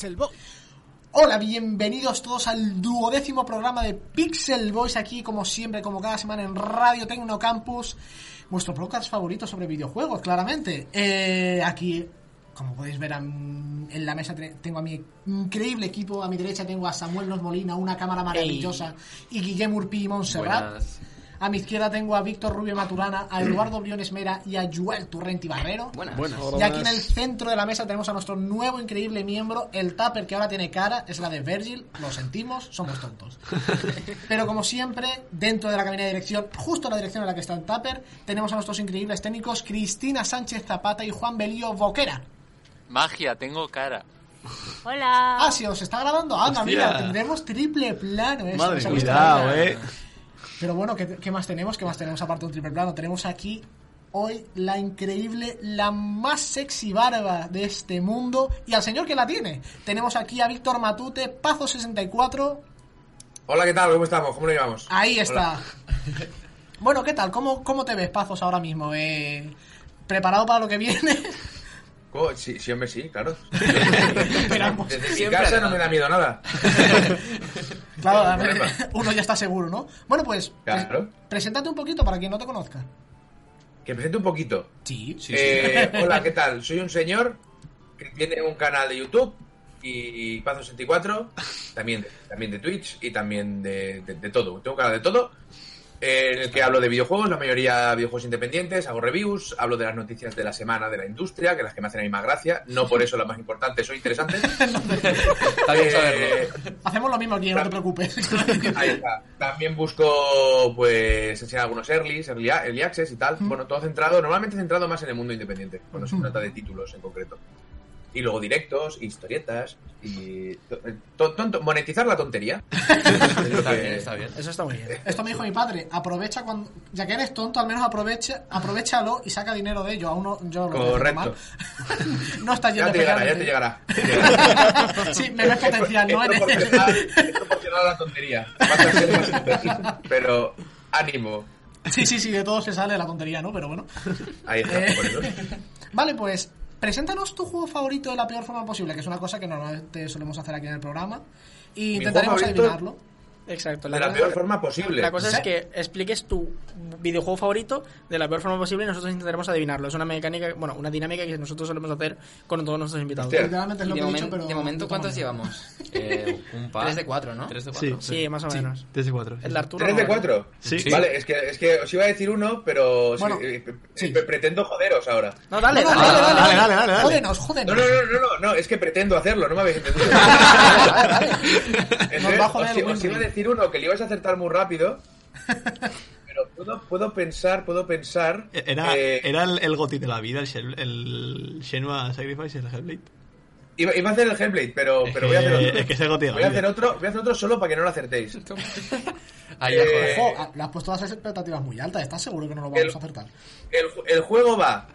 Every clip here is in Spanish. Pixel Boy. Hola, bienvenidos todos al 12º programa de Pixel Boys, aquí como siempre, como cada semana en Radio Tecno Campus, vuestro podcast favorito sobre videojuegos, claramente. Aquí, como podéis ver en la mesa, tengo a mi increíble equipo. A mi derecha tengo a Samuel Noz Molina, una cámara maravillosa, y Guillermo Urpi y Montserrat. Buenas. A mi izquierda tengo a Víctor Rubio Maturana, a Eduardo Briones Mera y a Joel Turrenti Barrero. Buenas. Y aquí en el centro de la mesa tenemos a nuestro nuevo increíble miembro, el Tupper, que ahora tiene cara, es la de Virgil, lo sentimos, somos tontos. Pero como siempre, dentro de la cabina de dirección, justo en la dirección en la que está el Tupper, tenemos a nuestros increíbles técnicos Cristina Sánchez Zapata y Juan Belío Boquera. Magia, tengo cara. Hola. Ah, ¿sí os está grabando? Anda, mira, tendremos triple plano. Eso, madre, cuidado, Pero bueno, ¿qué más tenemos? ¿Qué más tenemos aparte de un triple plano? Tenemos aquí hoy la increíble, la más sexy barba de este mundo y al señor que la tiene. Tenemos aquí a Víctor Matute, Pazos64. Hola, ¿qué tal? ¿Cómo estamos? ¿Cómo lo llevamos? Ahí está. Hola. Bueno, ¿qué tal? ¿Cómo te ves, Pazos, ahora mismo? ¿Preparado para lo que viene? Sí, sí, hombre, sí, claro. Esperamos. Desde mi casa no me da miedo nada. Claro, uno ya está seguro, ¿no? Bueno, pues, claro. Preséntate un poquito para quien no te conozca. ¿Que presente un poquito? Sí. Hola, ¿qué tal? Soy un señor que tiene un canal de YouTube y Pazos64, también de Twitch y también de todo. Tengo un canal de todo en el que hablo de videojuegos, la mayoría videojuegos independientes, hago reviews, hablo de las noticias de la semana de la industria, que las que me hacen a mí más gracia, no por eso las más importantes o interesantes. Está bien saberlo. Hacemos lo mismo aquí, no te preocupes. Ahí está. También busco, pues, enseñar algunos early access y tal. Bueno, todo normalmente centrado más en el mundo independiente, cuando se trata de títulos en concreto. Y luego directos, historietas y monetizar la tontería. Está bien. Eso está muy bien. Esto me dijo mi padre, aprovecha cuando, ya que eres tonto, al menos aprovechalo y saca dinero de ello. A uno yo lo correcto. No está yendo. Ya te llegará. Sí, me ves potencial, no eres. Es proporcional a la tontería. Pero ánimo. Sí, de todo se sale la tontería, ¿no? Pero bueno. Ahí está. Vale, pues preséntanos tu juego favorito de la peor forma posible, que es una cosa que normalmente solemos hacer aquí en el programa, y intentaremos adivinarlo. Exacto. De la peor forma posible. La cosa es que expliques tu videojuego favorito de la peor forma posible y nosotros intentaremos adivinarlo. Es una mecánica, bueno, una dinámica que nosotros solemos hacer con todos nuestros invitados. Literalmente es lo que he dicho, pero de momento, ¿cuántos llevamos? Un par. 3 de 4, ¿no? 3 de 4. Sí, más o menos. 3 de 4. ¿El de Arturo? 3 de 4. Sí. Vale, es que os iba a decir uno, pero pretendo joderos ahora. No, dale. Jódenos. No, es que pretendo hacerlo, no me habéis entendido. Nos va a joder. Os iba a decir uno que le ibas a acertar muy rápido, pero puedo pensar. Era el goti de la vida, el Shenmue Sacrifice, el Hellblade. Iba a hacer el Hellblade, pero voy a hacer otro. Es que es el goti de la vida. Voy a hacer otro solo para que no lo acertéis. Ojo, le has puesto las expectativas muy altas, ¿estás seguro que no lo vamos a acertar? El juego va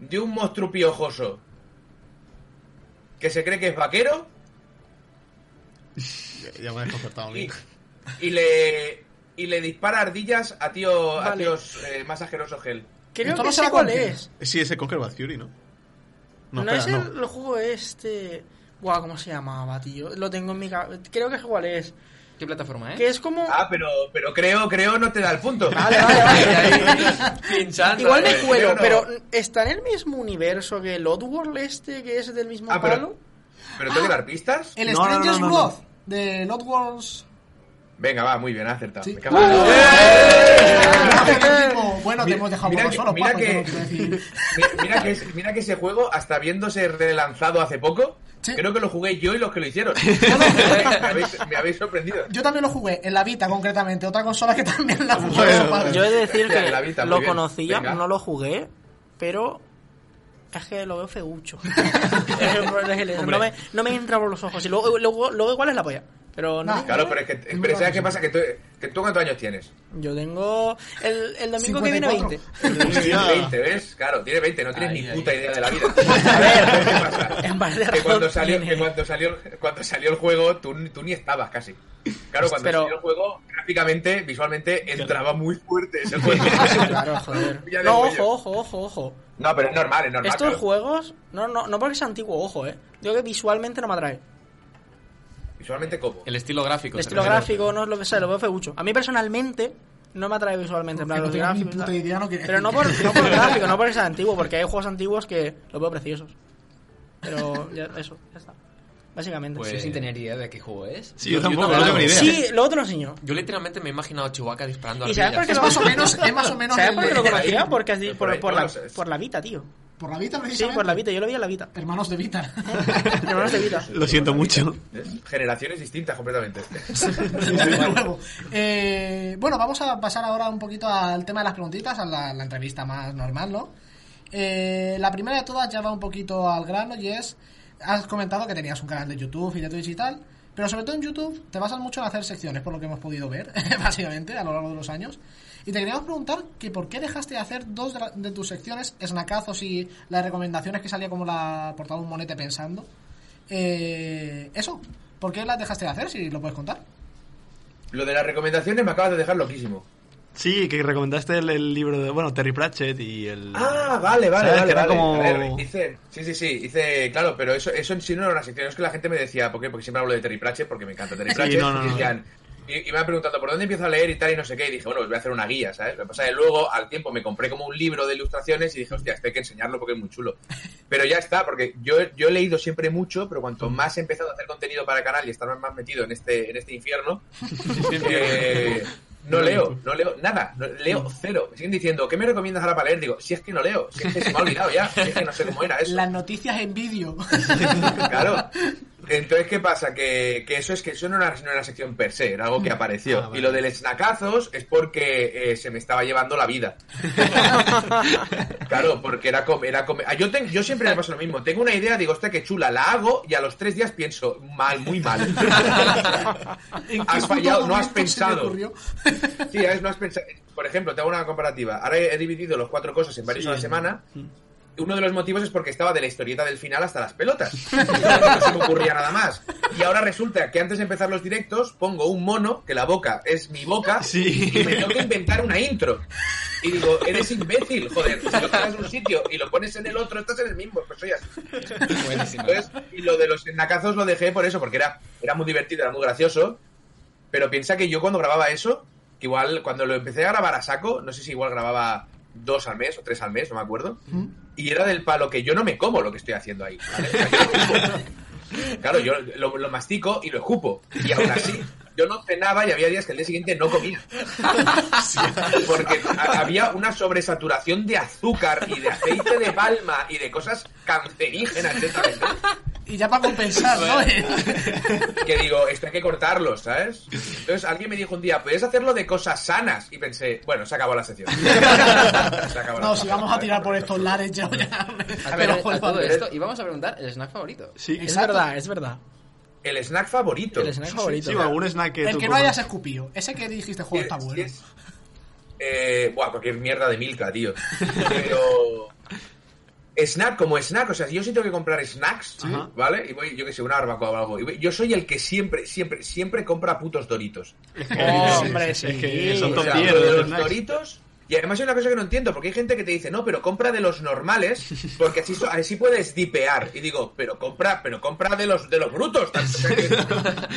de un monstruo piojoso que se cree que es vaquero. Ya me he desconcertado a mí. Y le dispara ardillas a tíos más asquerosos gel. Creo que no sé cuál es. Sí, es el Conquer Bad Fury, ¿no? No, espera, es el juego este. Buah, ¿cómo se llamaba, tío? Lo tengo en mi cabeza. Creo que es igual es. ¿Qué plataforma es? Que es como. Ah, pero creo no te da el punto. Vale. Pinchando. Igual me cuelo, pero ¿está en el mismo universo que el Oddworld este, que es del mismo palo? ¿Pero tengo que dar pistas? El Stranger's Growth de Lot Wars. Venga, va, muy bien, ha acertado. Sí. Bueno, te hemos dejado por solo, Paco. Mira que ese juego, hasta viéndose relanzado hace poco, sí, creo que lo jugué yo y los que lo hicieron. Me habéis sorprendido. Yo también lo jugué, en la Vita concretamente, otra consola que también la jugué. Bueno, yo he de decir que la Vita, lo conocía, no lo jugué, pero es que lo veo feucho. No me entra por los ojos. Y luego igual es la polla. Pero no, claro, pero es que ¿sabes qué pasa? ¿Que tú cuántos años tienes? Yo tengo el domingo 54. Que viene 20. El domingo tiene 20, ¿ves? Claro, tiene 20, no tienes ni puta idea de la vida. A ver, ¿qué pasa? En verdad, cuando salió el juego tú ni estabas casi. Claro, salió el juego, gráficamente, visualmente, entraba muy fuerte ese juego. Claro, joder. No, ojo. No, pero es normal. Estos juegos, no porque sea antiguo, ojo, Digo que visualmente no me atrae. Visualmente, ¿cómo? El estilo gráfico. El estilo gráfico, no es lo que sea, lo veo feucho. A mí personalmente no me atrae visualmente. En plan, los gráficos. Pero no por gráfico, no porque sea antiguo, porque hay juegos antiguos que los veo preciosos. Pero ya está. Básicamente. Pues, sin tener idea de qué juego es. Sí, yo tampoco, no tengo ni idea. Sí, luego te lo enseño. Yo literalmente me he imaginado a Chewbacca disparando a la vida. ¿Y más o menos? ¿Sabes por qué lo conocía? Porque por la Vita, tío. ¿Por la Vita precisamente? Sí, por la Vita, yo lo vi en la Vita. Hermanos de Vita. Lo siento mucho. Generaciones distintas completamente. Bueno, vamos a pasar ahora un poquito al tema de las preguntitas, a la entrevista más normal, ¿no? La primera de todas ya va un poquito al grano y es... Has comentado que tenías un canal de YouTube y de Twitch y tal, pero sobre todo en YouTube te basas mucho en hacer secciones, por lo que hemos podido ver, básicamente, a lo largo de los años. Y te queríamos preguntar que por qué dejaste de hacer dos de tus secciones, snackazos y las recomendaciones que salía como la portada de un monete pensando. Eso, ¿por qué las dejaste de hacer, si lo puedes contar? Lo de las recomendaciones me acabas de dejar loquísimo. Sí, que recomendaste el libro de, bueno, Terry Pratchett y el... Ah, vale, ¿sabes? Vale. Como... Ver, hice, claro, pero eso en sí no era una sección, es que la gente me decía, ¿por qué? Porque siempre hablo de Terry Pratchett, porque me encanta Terry Pratchett, sí, no. Y me han preguntado, ¿por dónde empiezo a leer y tal? Y no sé qué, y dije, bueno, pues voy a hacer una guía, ¿sabes? Lo que pasa es que luego, al tiempo, me compré como un libro de ilustraciones y dije, hostia, esto hay que enseñarlo porque es muy chulo. Pero ya está, porque yo he leído siempre mucho, pero cuanto más he empezado a hacer contenido para el canal y estar más metido en este infierno, No leo nada, leo cero. Me siguen diciendo, ¿qué me recomiendas ahora para leer? Digo, si es que no leo, si es que se me ha olvidado ya, si es que no sé cómo era eso. Las noticias en vídeo. Claro. Entonces, ¿qué pasa? Que eso no era una sección per se, era algo que apareció. Vale. Y lo del snackazos es porque se me estaba llevando la vida. Claro, porque era comer. Yo siempre me pasa lo mismo. Tengo una idea, digo, hostia, qué chula, la hago y a los 3 días pienso, muy mal. Has fallado, no has pensado. Sí, ¿sabes? No has pensado. Por ejemplo, te hago una comparativa. Ahora he dividido los 4 cosas en varios a la semana. Sí. Uno de los motivos es porque estaba de la historieta del final hasta las pelotas. No se me ocurría nada más. Y ahora resulta que antes de empezar los directos pongo un mono, que la boca es mi boca, y me tengo que inventar una intro. Y digo, eres imbécil, joder. Si lo pones en un sitio y lo pones en el otro, estás en el mismo. Pues soy así. Buenísimo. Entonces, y lo de los snacazos lo dejé por eso, porque era muy divertido, era muy gracioso. Pero piensa que yo cuando grababa eso, que igual cuando lo empecé a grabar a saco, no sé si igual grababa 2 al mes o 3 al mes, no me acuerdo. Y era del palo que yo no me como lo que estoy haciendo ahí, ¿vale? O sea, yo claro, yo lo mastico y lo escupo. Y aún así, yo no cenaba y había días que el día siguiente no comía. Porque había una sobresaturación de azúcar y de aceite de palma y de cosas cancerígenas, etcétera. Y ya para compensar, ¿no? Que digo, esto hay que cortarlo, ¿sabes? Entonces alguien me dijo un día, ¿puedes hacerlo de cosas sanas? Y pensé, bueno, se acabó la sección. No, si vamos a tirar por estos lares ya. Y vamos a preguntar el snack favorito. Sí, es verdad. El snack favorito. Sí, algún snack que el que no hayas escupido. Ese que dijiste, juego está bueno. Cualquier mierda de Milka, tío. Pero... Snack como snack, o sea, yo sí tengo que comprar snacks, ¿sí? ¿Vale? Y voy, yo qué sé, una barbacoa o algo. Yo soy el que siempre compra putos Doritos. Hombre, sí. Es que son topieros, o sea, los Doritos. Y además es una cosa que no entiendo, porque hay gente que te dice, no, pero compra de los normales, porque así puedes dipear. Y digo, pero compra de los brutos.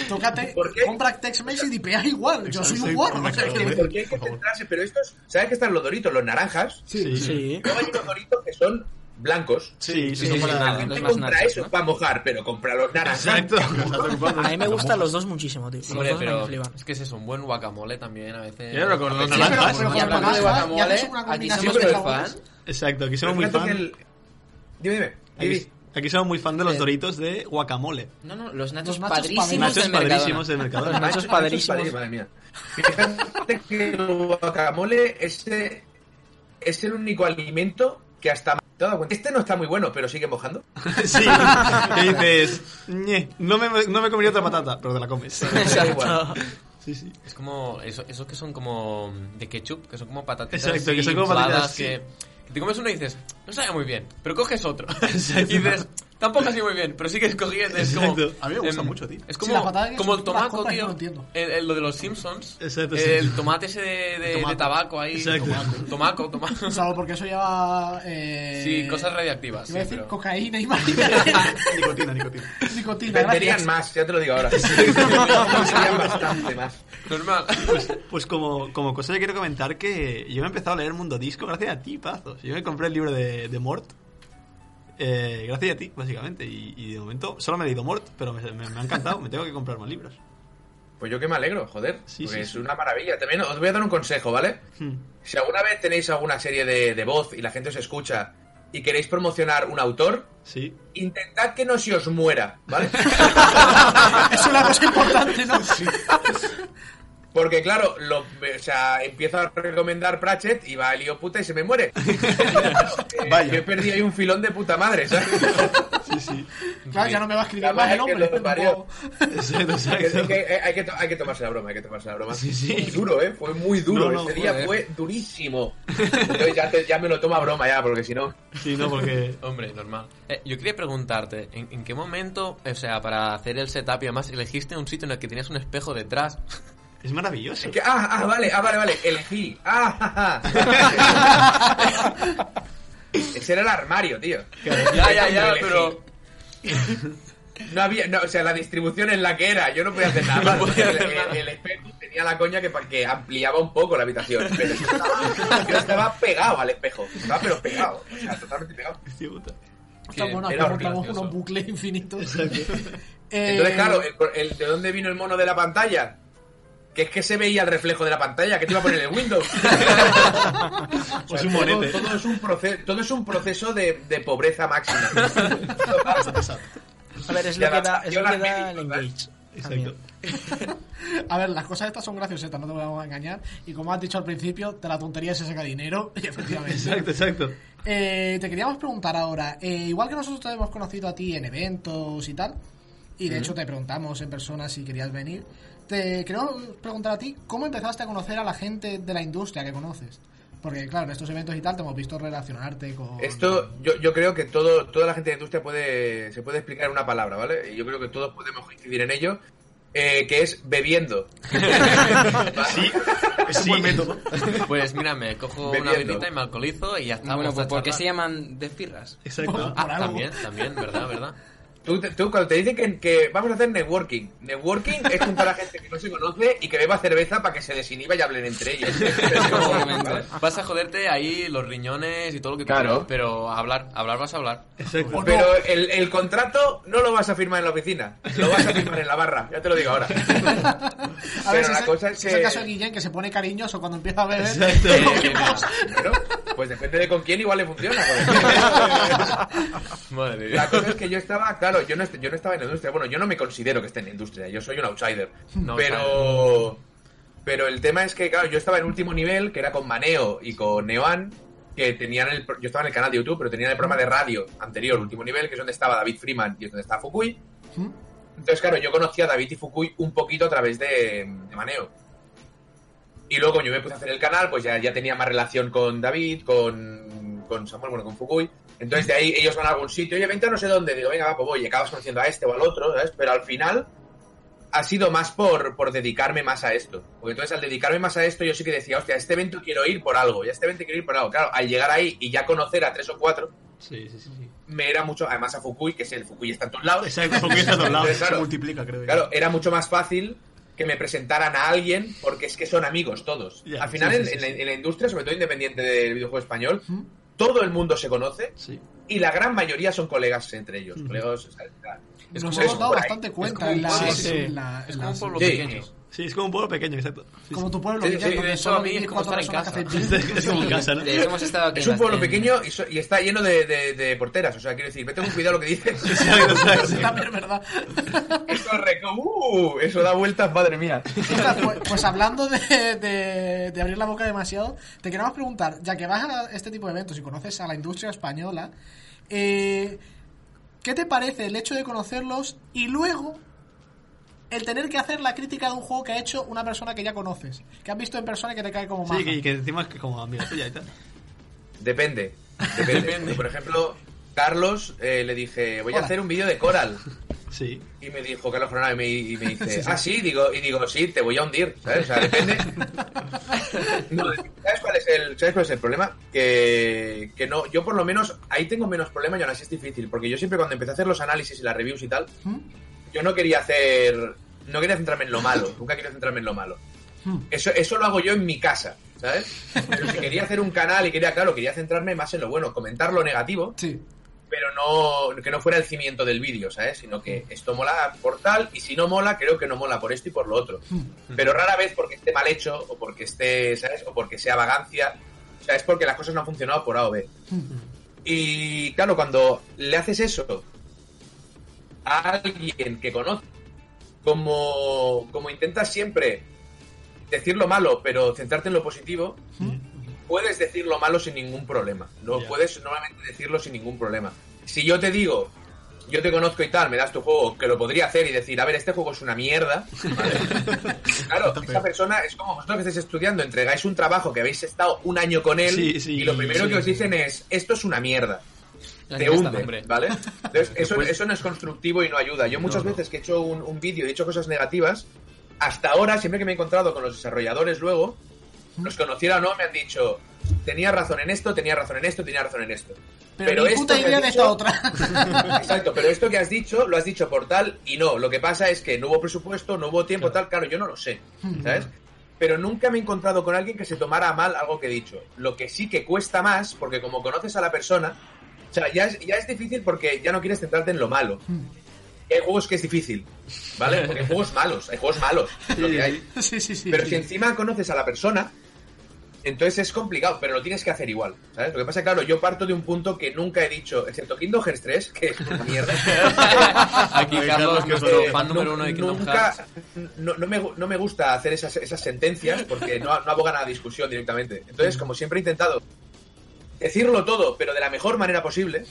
Tócate, compra Tex-Mex y dipea igual. Yo soy un guarro. Porque hay que centrarse, pero estos, ¿sabes que están los Doritos? Los naranjas. Sí. Luego hay unos Doritos que son... blancos. Sí, no nada, la gente no compra nachos, eso, ¿no? Para mojar, pero compra los naranjas. A mí me gustan los dos muchísimo, tío. Sí, pero es que es eso, un buen guacamole también a veces. Yo recuerdo los naranjas. Pero hablando de guacamole, aquí somos muy fan. Exacto, aquí somos muy fan. Dime. Aquí somos muy fan de los Doritos de guacamole. No, los nachos padrísimos del mercado. Los nachos padrísimos. Madre mía. Fíjate que el guacamole es el único alimento que hasta ¿Te has dado cuenta? Este no está muy bueno, pero sigue mojando. Sí, que dices, no me comería otra patata, pero te la comes. Exacto. Sí, sí. Es como esos que son como de ketchup, que son como patatitas. Exacto, que son como patatitas, sí. Que te comes uno y dices, no sabe muy bien, pero coges otro. Exacto. Y dices, tampoco así muy bien, pero sí que escogí. Es como, a mí me gusta mucho, tío. Es como, sí, como el tomate, tío. No entiendo. Lo de los Simpsons. Exacto, sí. El tomate ese de tabaco ahí. Exacto. Tomaco. Salvo porque eso lleva... Sí, cosas radiactivas. Iba a decir cocaína y Nicotina. Venderían más, ya te lo digo ahora. Venderían bastante más. Normal. Pues como cosa yo quiero comentar que yo me he empezado a leer Mundo Disco gracias a ti, Pazos. Yo me compré el libro de Mort. Gracias a ti, básicamente. Y de momento solo me he leído Mort, pero me ha encantado. Me tengo que comprar más libros. Pues yo que me alegro, joder. Sí, porque sí, es una maravilla. También os voy a dar un consejo, ¿vale? Si alguna vez tenéis alguna serie de voz y la gente os escucha y queréis promocionar un autor, sí, intentad que no se os muera, ¿vale? Es una cosa importante, ¿no? Sí. Porque, claro, empiezo a recomendar Pratchett y va a lío puta y se me muere. Vaya. Yo he perdido ahí un filón de puta madre, ¿sabes? Sí, sí. Claro, ya no me va a escribir más el hombre. Hay que tomarse la broma, Sí, sí. Muy duro, ¿eh? Fue muy duro. No, ese día fue durísimo. Entonces ya me lo toma broma ya, porque si no... Sí, no, porque... Hombre, normal. Yo quería preguntarte, ¿en qué momento, para hacer el setup y además elegiste un sitio en el que tenías un espejo detrás? Es maravilloso. Es que, vale. Elegí. Ese era el armario, tío. Ya, pero... No había... No, la distribución en la que era. Yo no podía hacer nada. El espejo tenía la coña que ampliaba un poco la habitación. Pero yo estaba pegado al espejo. Pero pegado. Totalmente pegado. Estamos con un bucle infinito. Entonces, claro, ¿de dónde vino el mono de la pantalla? Que es que se veía el reflejo de la pantalla, que te iba a poner el Windows. Todo es un proceso de pobreza máxima. A ver, es lo que da el Engage. Exacto. A ver, las cosas estas son graciosas, no te vamos a engañar. Y como has dicho al principio, de la tontería se saca dinero. Y efectivamente. Exacto. Te queríamos preguntar ahora, igual que nosotros te hemos conocido a ti en eventos y tal, y de hecho te preguntamos en persona si querías venir, te quiero preguntar a ti, ¿cómo empezaste a conocer a la gente de la industria que conoces? Porque, claro, en estos eventos y tal te hemos visto relacionarte con... Esto, yo creo que toda la gente de la industria se puede explicar en una palabra, ¿vale? Y yo creo que todos podemos coincidir en ello, que es bebiendo. Sí, es un buen método. Pues mira, me cojo bebiendo una birrita y me alcoholizo y ya está. Bueno, ¿por qué se llaman despirras? Exacto. Ah, también, ¿verdad? Tú cuando te dicen que vamos a hacer networking es juntar a gente que no se conoce y que beba cerveza para que se desinhiba y hablen entre ellos. Vas a joderte ahí los riñones y todo lo que claro, quieras, pero hablar vas a hablar. Exacto. Pero el contrato no lo vas a firmar en la oficina, lo vas a firmar en la barra, ya te lo digo ahora. A ver, es el caso de Guillén, que se pone cariñoso cuando empieza a beber. Exacto. Bueno, pues depende de con quién igual le funciona. Madre mía. La cosa es que yo estaba... Claro, yo no estaba en la industria. Bueno, yo no me considero que esté en la industria. Yo soy un outsider. Pero el tema es que, claro, yo estaba en último nivel, que era con Maneo y con Neoan, que tenían yo estaba en el canal de YouTube, pero tenían el programa de radio anterior, último nivel, que es donde estaba David Freeman y es donde estaba Fukui. Entonces, claro, yo conocí a David y Fukui un poquito a través de Maneo. Y luego, cuando yo me puse a hacer el canal, pues ya tenía más relación con David, con Samuel, bueno, con Fukui. Entonces de ahí ellos van a algún sitio, oye, vente a no sé dónde, digo, venga, va, pues voy, y acabas conociendo a este o al otro, ¿sabes? Pero al final ha sido más por dedicarme más a esto. Porque entonces al dedicarme más a esto yo sí que decía, hostia, a este evento quiero ir por algo, Claro, al llegar ahí y ya conocer a 3 o 4, sí. me era mucho, además a Fukui, que es el Fukui está en todos lados. Exacto, Fukui está en todos lados, claro, se multiplica, creo yo. Claro, era mucho más fácil que me presentaran a alguien porque es que son amigos todos. Yeah, al final en la industria, sobre todo independiente del videojuego español... Todo el mundo se conoce y la gran mayoría son colegas entre ellos. Nos hemos dado bastante cuenta en la... Es como un pueblo pequeño. Sí, es como un pueblo pequeño, exacto. Sí, como tu pueblo pequeño. Sí, sí, eso a mí es como estar en casa. Es como en casa, ¿no? Hemos estado aquí, es un pueblo pequeño y está lleno de porteras. O sea, quiero decir, vete con cuidado lo que dices. Eso también es verdad. Es correcto. Eso da vueltas, madre mía. Pues hablando de abrir la boca demasiado, te queremos preguntar, ya que vas a este tipo de eventos y conoces a la industria española, ¿qué te parece el hecho de conocerlos y luego el tener que hacer la crítica de un juego que ha hecho una persona que ya conoces, que has visto en persona y que te cae como maja? Sí, y que encima es que como amiga tuya y tal. Depende. Por ejemplo, Carlos, le dije, voy a hacer un vídeo de Coral. Sí. Y me dijo, Carlos Coronado, y me dice, sí. Ah, sí, digo, sí, te voy a hundir, ¿sabes? O sea, depende. No, ¿sabes cuál es el problema? Que no, yo por lo menos, ahí tengo menos problemas y aún así es difícil, porque yo siempre cuando empecé a hacer los análisis y las reviews y tal, yo no quería centrarme en lo malo, nunca quería centrarme en lo malo. Eso lo hago yo en mi casa, ¿sabes? Pero si quería hacer un canal y quería centrarme más en lo bueno, comentar lo negativo, sí, pero no que no fuera el cimiento del vídeo, ¿sabes? Sino que esto mola por tal, y si no mola, creo que no mola por esto y por lo otro. Pero rara vez porque esté mal hecho, o porque esté, ¿sabes? O porque sea vagancia, o sea, es porque las cosas no han funcionado por A o B. Y claro, cuando le haces eso a alguien que conoce, como intentas siempre decir lo malo, pero centrarte en lo positivo, puedes decir lo malo sin ningún problema. Puedes normalmente decirlo sin ningún problema. Si yo te digo, yo te conozco y tal, me das tu juego, que lo podría hacer y decir, a ver, este juego es una mierda, ¿vale? Claro, esa persona es como vosotros que estáis estudiando, entregáis un trabajo que habéis estado un año con él, y lo primero que os dicen es, esto es una mierda. Te hunde, ¿vale? Entonces, eso no es constructivo y no ayuda. Yo muchas veces que he hecho un vídeo y he hecho cosas negativas, hasta ahora, siempre que me he encontrado con los desarrolladores luego, los conociera o no, me han dicho, tenía razón en esto. Pero mi puta idea de esta otra. Exacto, pero esto que has dicho, lo has dicho por tal y no. Lo que pasa es que no hubo presupuesto, no hubo tiempo, claro. Tal, claro, yo no lo sé, ¿sabes? Pero nunca me he encontrado con alguien que se tomara a mal algo que he dicho. Lo que sí que cuesta más, porque como conoces a la persona, o sea, ya es difícil porque ya no quieres centrarte en lo malo. Hay juegos que es difícil, ¿vale? Porque hay juegos malos, lo que hay. Sí, pero si encima conoces a la persona, entonces es complicado, pero lo tienes que hacer igual, ¿sabes? Lo que pasa, claro, yo parto de un punto que nunca he dicho, excepto Kingdom Hearts 3, que es una mierda. Aquí Carlos, que es fan número uno de Kingdom Hearts. No me gusta hacer esas sentencias porque no abogan a la discusión directamente. Entonces, como siempre he intentado decirlo todo, pero de la mejor manera posible,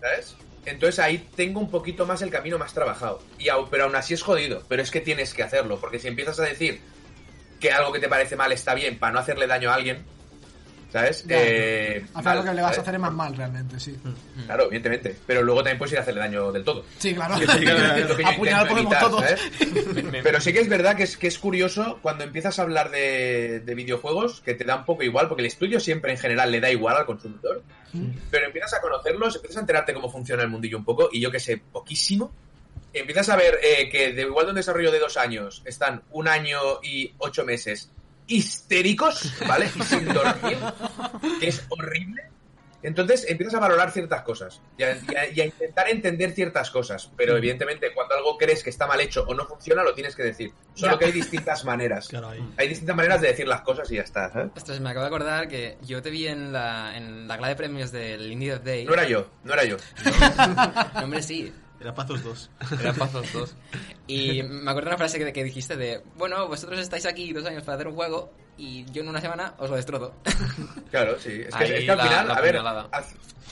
¿sabes? Entonces ahí tengo un poquito más el camino más trabajado. Pero aún así es jodido, pero es que tienes que hacerlo, porque si empiezas a decir que algo que te parece mal está bien para no hacerle daño a alguien, ¿sabes? Hacer lo que le vas a hacer es más mal, realmente, sí. Claro, evidentemente. Pero luego también puedes ir a hacerle daño del todo. Sí, claro. Apuñalar por el todos. Pero sí que es verdad que es curioso cuando empiezas a hablar de videojuegos, que te da un poco igual, porque el estudio siempre en general le da igual al consumidor. Pero empiezas a conocerlos, empiezas a enterarte cómo funciona el mundillo un poco, y yo que sé, poquísimo. Empiezas a ver que de igual de un desarrollo de 2 años están 1 año y 8 meses histéricos, ¿vale? Y sin dormir, que es horrible. Entonces empiezas a valorar ciertas cosas y a intentar entender ciertas cosas, pero evidentemente cuando algo crees que está mal hecho o no funciona, lo tienes que decir. Solo que hay distintas maneras. Claro, hay distintas maneras de decir las cosas y ya está, ¿eh? Ostras, me acabo de acordar que yo te vi en la gala de premios del Indie of Day. No era yo. No, hombre, sí. Era Pazos 2. Y me acuerdo una frase que dijiste de, bueno, vosotros estáis aquí 2 años para hacer un juego y yo en 1 semana os lo destrozo. Claro, sí. Es que al final, a ver,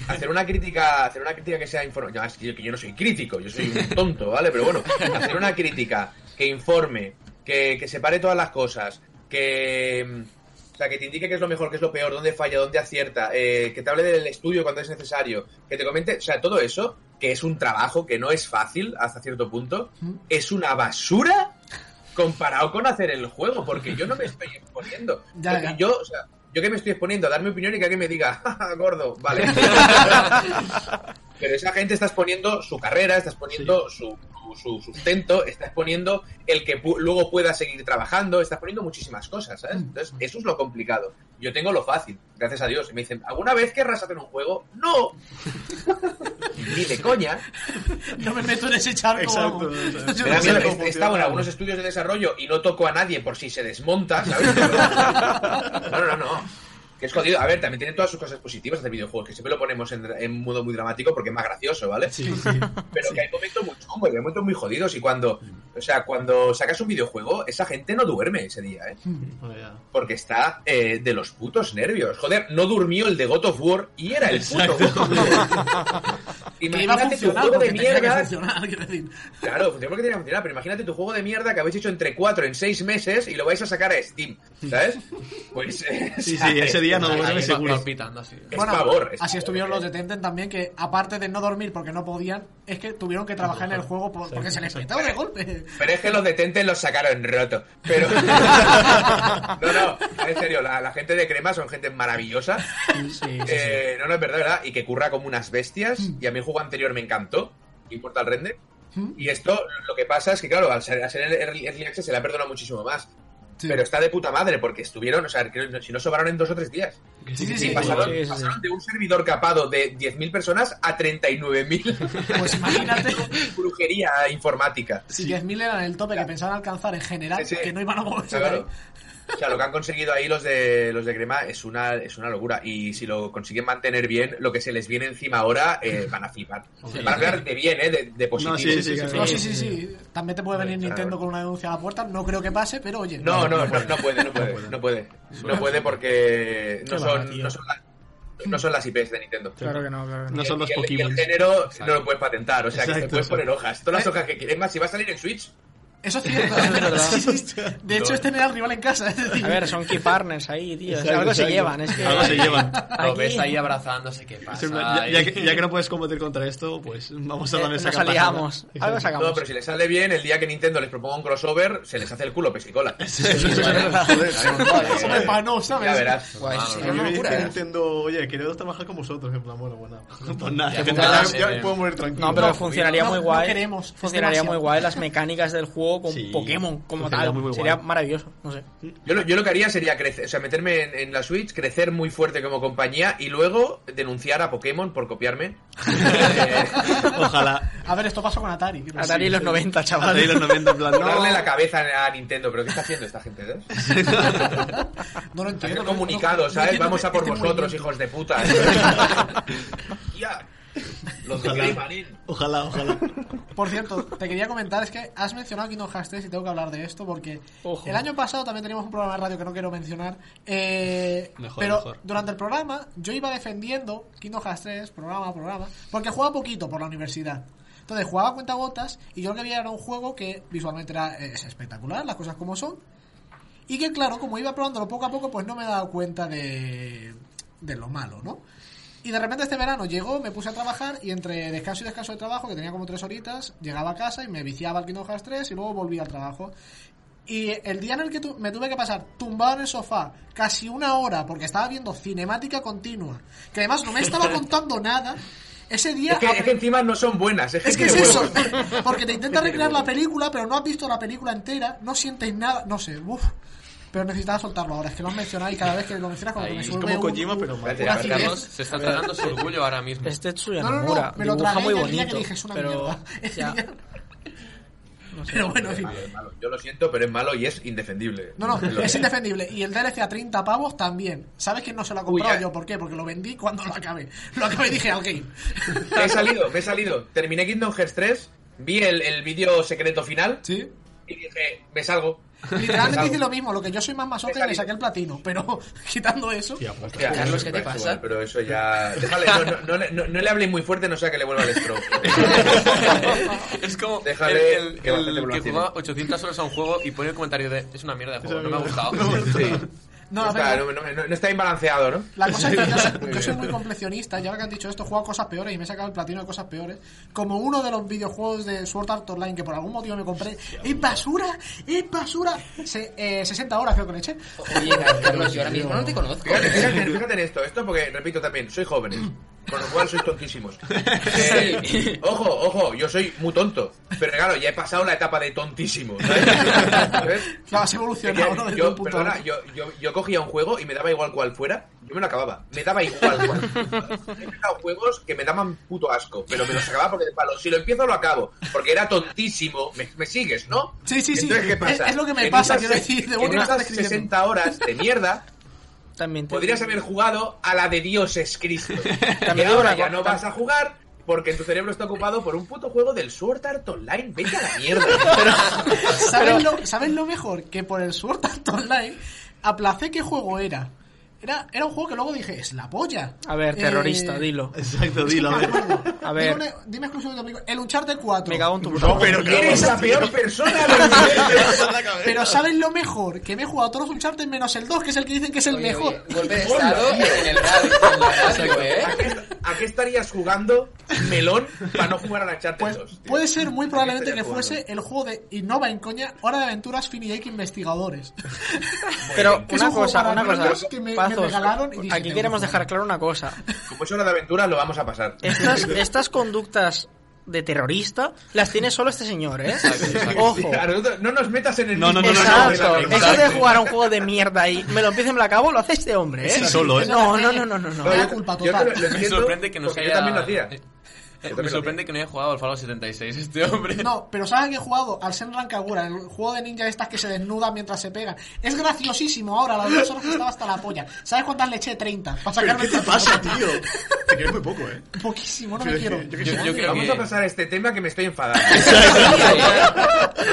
hacer una crítica que sea informativa. Yo no soy crítico, yo soy un tonto, ¿vale? Pero bueno, hacer una crítica que informe, que separe todas las cosas, o sea, que te indique qué es lo mejor, qué es lo peor, dónde falla, dónde acierta, que te hable del estudio cuando es necesario, que te comente, o sea, todo eso, que es un trabajo que no es fácil hasta cierto punto, es una basura comparado con hacer el juego, porque yo no me estoy exponiendo. Ya. Yo que me estoy exponiendo a dar mi opinión y que alguien me diga, ¡ja, ja, gordo! Vale. Pero esa gente está exponiendo su carrera, está exponiendo su su sustento, estás poniendo el que luego pueda seguir trabajando, estás poniendo muchísimas cosas, ¿sabes? Entonces, eso es lo complicado. Yo tengo lo fácil, gracias a Dios. Y me dicen, ¿alguna vez querrás hacer un juego? ¡No! Ni de coña. No me meto en ese charco. Exacto. He estado en algunos estudios de desarrollo y no toco a nadie por si se desmonta, ¿sabes? No. Que es jodido. A ver, también tiene todas sus cosas positivas hacer videojuegos, que siempre lo ponemos en modo muy dramático porque es más gracioso, ¿vale? Sí. Pero que hay momentos muy chungos, hay momentos muy jodidos, y cuando sacas un videojuego, esa gente no duerme ese día, ¿eh? Porque está de los putos nervios. Joder, no durmió el de God of War y era el puto God of War. Imagínate tu juego de mierda. Claro, funcionó porque tenía que funcionar, pero imagínate tu juego de mierda que habéis hecho entre 4 en 6 meses y lo vais a sacar a Steam, ¿sabes? Pues... sí, ese día no duerme seguro. Así. Así estuvieron los de Tenten también, que aparte de no dormir porque no podían, es que tuvieron que trabajar en el juego porque se les petaba de golpe. Pero es que los de Tenten los sacaron roto. Pero... no, en serio, la gente de Crema son gente maravillosa. Sí. No, es verdad. Y que curra como unas bestias. Y a mi juego anterior me encantó. ¿Qué importa el render? Y esto, lo que pasa es que, claro, al ser el Early Access se le ha perdonado muchísimo más. Sí. Pero está de puta madre, porque estuvieron, o sea, si no sobraron en 2 o 3 días. Sí. Pasaron de un servidor capado de 10.000 personas a 39.000. Pues imagínate. Brujería informática. Si 10.000 eran el tope que pensaban alcanzar en general, que no iban a moverse. Claro. O sea, lo que han conseguido ahí los de Crema es una locura. Y si lo consiguen mantener bien, lo que se les viene encima ahora, van a flipar. Van a hablar de bien, de positivo. No, sí. También te puede venir Nintendo con una denuncia a la puerta. No creo que pase, pero oye. No puede porque no son las IPs de Nintendo. Claro que no. No son los Pokémon. El género no lo puedes patentar, o sea, que te puedes poner hojas. Todas las hojas que quieres más, si va a salir en Switch. Eso es cierto, de hecho es tener al rival en casa, es decir. A ver, son key partners ahí, tío. Algo se llevan. Lo ves ahí abrazándose, ¿qué pasa? Ya que no puedes combatir contra esto, pues vamos a darle esa aliamos. Algo sacamos. No, pero si les sale bien, el día que Nintendo les proponga un crossover, se les hace el culo pesicola. Eso me panó, ¿sabes? Ya verás. Nintendo, oye, queremos trabajar con vosotros. En plan, bueno, pues nada, ya puedo morir tranquilo. No, pero funcionaría muy guay. Funcionaría muy guay las mecánicas del juego con Pokémon como tal, sería maravilloso, no sé. Yo lo que haría sería crecer, o sea, meterme en la Switch, crecer muy fuerte como compañía y luego denunciar a Pokémon por copiarme. Ojalá. A ver, esto pasó con Atari. Atari y los 90, chaval. Atari los 90, en plan, no. Darle la cabeza a Nintendo, pero ¿qué está haciendo esta gente? ¿Sabes? No lo entiendo. Comunicados, ¿sabes? No, vamos a por vosotros, hijos de puta. Ya. Los ojalá. Por cierto, te quería comentar, es que has mencionado Kingdom Hearts 3 y tengo que hablar de esto porque el año pasado también teníamos un programa de radio que no quiero mencionar, mejor. Durante el programa yo iba defendiendo Kingdom Hearts 3 programa a programa porque jugaba poquito por la universidad. Entonces jugaba a cuentagotas y yo lo que veía era un juego que visualmente es espectacular, las cosas como son, y que claro, como iba probándolo poco a poco, pues no me he dado cuenta de lo malo, ¿no? Y de repente este verano llegó, me puse a trabajar y entre descanso y descanso de trabajo, que tenía como 3 horitas, llegaba a casa y me viciaba al Kingdom Hearts 3 y luego volvía al trabajo. Y el día en el que me tuve que pasar tumbado en el sofá casi 1 hora porque estaba viendo cinemática continua, que además no me estaba contando nada. Ese día es que encima no son buenas. Es que es eso. Porque te intenta recrear la película, pero no has visto la película entera, no sientes nada, no sé, Pero necesitaba soltarlo ahora, es que lo has mencionado y cada vez que lo mencionas como que me sube. Es como Kojima, pero mal. Carlos se está tratando su orgullo ahora mismo. Este Tetsuya Nomura, me lo traje muy bonito, que dije, es una mierda. No sé, pero bueno, es malo. Yo lo siento, pero es malo y es indefendible. No, es indefendible. Y el DLC a 30 pavos también. ¿Sabes quién no se lo ha comprado? Yo, ¿por qué? Porque lo vendí cuando lo acabé. Lo acabé y dije al game. Me he salido. Terminé Kingdom Hearts 3, vi el vídeo secreto final. Sí. Y dije, me salgo. Literalmente hice lo mismo, lo que yo soy más masoca y le saqué el platino, pero quitando eso. Hostia, Carlos, ¿qué te pasa? Igual, pero eso ya. Déjale, no le habléis muy fuerte, no sea que le vuelva el stroke. Es como déjale el que juega 800 horas a un juego y pone el comentario de es una mierda de juego, no me ha gustado. Sí. No está imbalanceado, ¿no? La cosa es que yo soy muy complexionista. Ya que han dicho esto, he jugado cosas peores y me he sacado el platino de cosas peores. Como uno de los videojuegos de Sword Art Online que por algún motivo me compré. ¡Es basura! 60 horas creo que le eché. Oye, Carlos, yo ahora mismo no te conozco. Fíjate en esto porque repito también, soy joven. Con lo cual sois tontísimos. Ojo, yo soy muy tonto. Pero claro, ya he pasado la etapa de tontísimo, ¿sabes? No, has evolucionado, ¿no? Yo cogía un juego y me daba igual cual fuera. Yo me lo acababa. Me daba igual cual. He empezado juegos que me daban puto asco, pero me los acababa porque de palo. Si lo empiezo, lo acabo. Porque era tontísimo. ¿Me sigues, no? Sí. Entonces, ¿qué pasa? Es lo que me pasa, quiero decir. En unas 60 horas de mierda... Podrías haber jugado a la de Dios es Cristo. Y ahora ya no vas a jugar porque tu cerebro está ocupado por un puto juego del Sword Art Online. Vete a la mierda. ¿Sabes lo mejor? Que por el Sword Art Online aplacé qué juego era. Era un juego que luego dije, es la polla. A ver, terrorista, dilo. Exacto, dilo. A ver. Dime exclusivo de película. El Uncharted 4. Me cago en tu puta. No, pero eres la peor persona. Pero ¿sabes lo mejor? Que me he jugado todos los Uncharted menos el 2, que es el que dicen que es el mejor. Golpe de estado en el radio, ¿a qué estarías jugando, melón, para no jugar a la Uncharted 2? Tío. Puede ser muy probablemente que fuese el juego de Innova en coña, Hora de Aventuras, Finn y Jake Investigadores. Pero una cosa. Pazos, y dije, aquí queremos dejar claro una cosa. Como es Hora de Aventuras, lo vamos a pasar. Estas conductas de terrorista las tiene solo este señor, ¿eh? Exacto. Ojo. No nos metas en el... No. Eso de jugar a un juego de mierda y me lo empiezo y me lo acabo, lo hace este hombre, ¿eh? Sí, solo, ¿eh? No. La culpa total. Me sorprende que no sea... Yo también lo hacía. Me sorprende que no haya jugado al Fallout 76 este hombre. No, pero ¿saben que he jugado? Al Senran Kagura, el juego de ninja estas que se desnudan mientras se pegan. Es graciosísimo ahora, las 2 horas que estaba hasta la polla. ¿Sabes cuántas le eché? 30. ¿Qué te pasa, tío? Te quiero muy poco, ¿eh? Poquísimo, no me quiero. Vamos a pasar este tema que me estoy enfadando.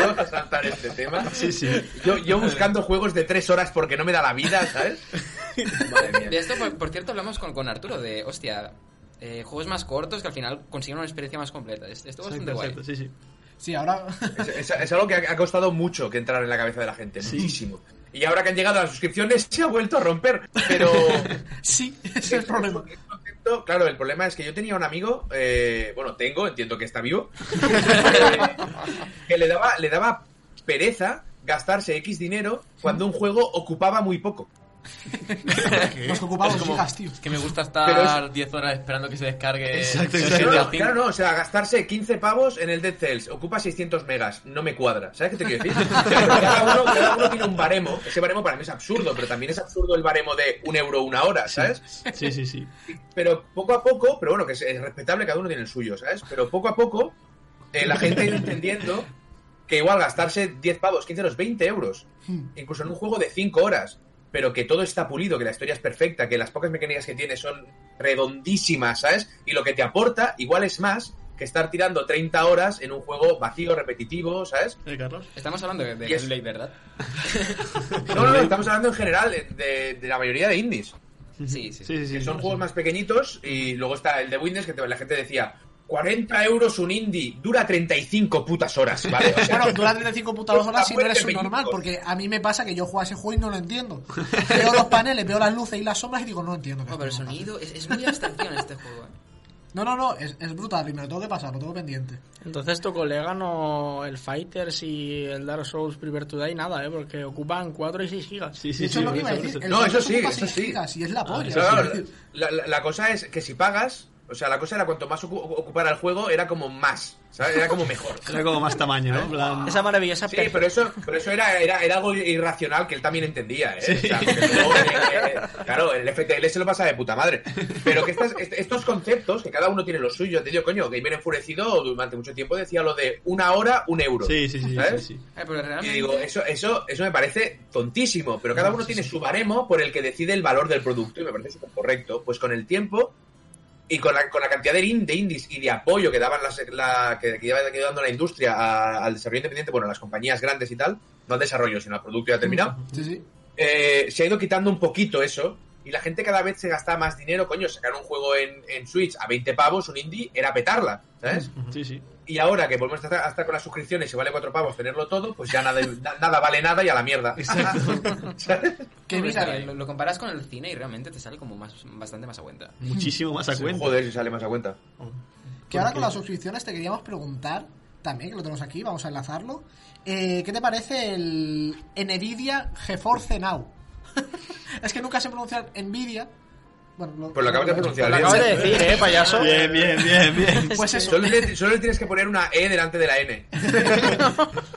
Vamos a saltar este tema. Sí. Yo buscando juegos de 3 horas porque no me da la vida, ¿sabes? Madre mía. De esto, por cierto, hablamos con Arturo de, hostia... juegos más cortos que al final consiguen una experiencia más completa. Esto es bastante guay. Sí, ahora... es algo que ha costado mucho que entrar en la cabeza de la gente. Sí. Muchísimo. Y ahora que han llegado a las suscripciones se ha vuelto a romper. Pero... sí, es el problema. Claro, el problema es que yo tenía un amigo, entiendo que está vivo, que le daba pereza gastarse X dinero cuando un juego ocupaba muy poco. Nos ocupamos como, gigas, tío. Es que me gusta estar 10 horas esperando que se descargue. Claro, o sea, gastarse 15 pavos en el Dead Cells ocupa 600 megas, no me cuadra. ¿Sabes qué te quiero decir? cada uno tiene un baremo. Ese baremo para mí es absurdo, pero también es absurdo el baremo de 1 euro una hora, ¿sabes? Sí. Pero poco a poco, pero bueno, que es respetable, cada uno tiene el suyo, ¿sabes? Pero poco a poco la gente ha ido entendiendo que igual gastarse 10 pavos, 15 euros, 20 euros, incluso en un juego de 5 horas... pero que todo está pulido, que la historia es perfecta, que las pocas mecánicas que tiene son redondísimas, ¿sabes? Y lo que te aporta igual es más que estar tirando 30 horas en un juego vacío, repetitivo, ¿sabes? Carlos, estamos hablando de Hellblade, ¿verdad? No, estamos hablando en general de la mayoría de indies. Sí. Que son juegos más pequeñitos y luego está el de Windows, que la gente decía... 40 euros un indie, dura 35 putas horas, ¿vale? O sea, dura 35 putas horas si no eres un normal, porque a mí me pasa que yo juego a ese juego y no lo entiendo. Veo los paneles, veo las luces y las sombras y digo, no entiendo. No, pero el sonido es muy abstracción este juego, ¿eh? No, es brutal y me lo tengo que pasar, lo tengo pendiente. Entonces tu colega no... el Fighters y el Dark Souls Primer Today nada, porque ocupan 4 y 6 gigas. Sí, eso es lo que iba a decir. Eso sí. Y es la polla. La cosa es que si pagas... O sea, la cosa era cuanto más ocupara el juego, era como más, ¿sabes? Era como mejor. Era como más tamaño, ¿no? Plan... Esa maravillosa... Sí, pero eso era algo irracional que él también entendía, ¿eh? Sí. O sea, claro, el FTL se lo pasa de puta madre. Pero que estos conceptos, que cada uno tiene los suyos, te digo, coño, Gamer Enfurecido durante mucho tiempo decía lo de 1 hora, 1 euro. Sí, ¿sabes? Sí. Pero realmente... Y digo, eso me parece tontísimo, pero cada uno tiene su baremo por el que decide el valor del producto y me parece súper correcto. Pues con el tiempo... Y con la cantidad de indies y de apoyo que daban que iba dando la industria al desarrollo independiente, bueno, las compañías grandes y tal, no al desarrollo, sino al producto ya terminado, se ha ido quitando un poquito eso y la gente cada vez se gasta más dinero. Coño, sacar un juego en Switch a 20 pavos, un indie, era petarla, ¿sabes? Sí. Y ahora que volvemos hasta con las suscripciones y vale 4 pavos tenerlo todo, pues ya nada vale nada y a la mierda. ¿Sabes? Que mira, lo comparas con el cine y realmente te sale como bastante más a cuenta. Muchísimo más a cuenta. Joder, si sale más a cuenta. Que ahora con las suscripciones te queríamos preguntar, también, que lo tenemos aquí, vamos a enlazarlo. ¿Qué te parece el Nvidia GeForce Now? Es que nunca sé pronunciar Nvidia. Bueno, pues lo acabas de pronunciar. Lo acabas de decir, payaso. Bien. Pues eso. Solo le tienes que poner una E delante de la N.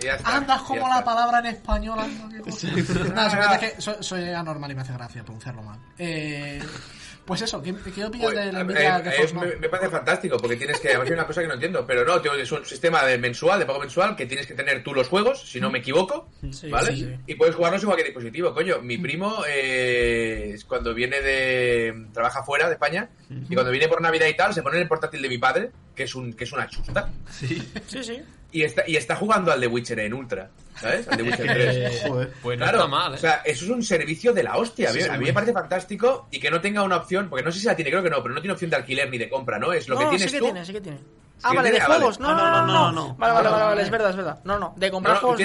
Y ya está. Andas como ya la está. Palabra en español. Nada, es que soy anormal y me hace gracia pronunciarlo mal. Pues eso, ¿qué opinas de la Nvidia GeForce Now? Me parece fantástico, porque tienes que... Además, hay una cosa que no entiendo, pero no, es un sistema de pago mensual, que tienes que tener tú los juegos, si no me equivoco, sí, ¿vale? Sí. Y puedes jugarlos igual que dispositivo, coño. Mi primo, cuando viene trabaja fuera de España, y cuando viene por Navidad y tal, se pone en el portátil de mi padre, que es una chusta. Sí. Y está jugando al The Witcher en Ultra, ¿sabes? Al The Witcher 3. Joder, pues claro, no está mal, O sea, eso es un servicio de la hostia. A mí me parece fantástico, y que no tenga una opción, porque no sé si la tiene, creo que no, pero no tiene opción de alquiler ni de compra, ¿no? Es lo que tienes tú. Sí que tiene. Ah, vale, de juegos. No. Vale, es verdad. No, de comprar juegos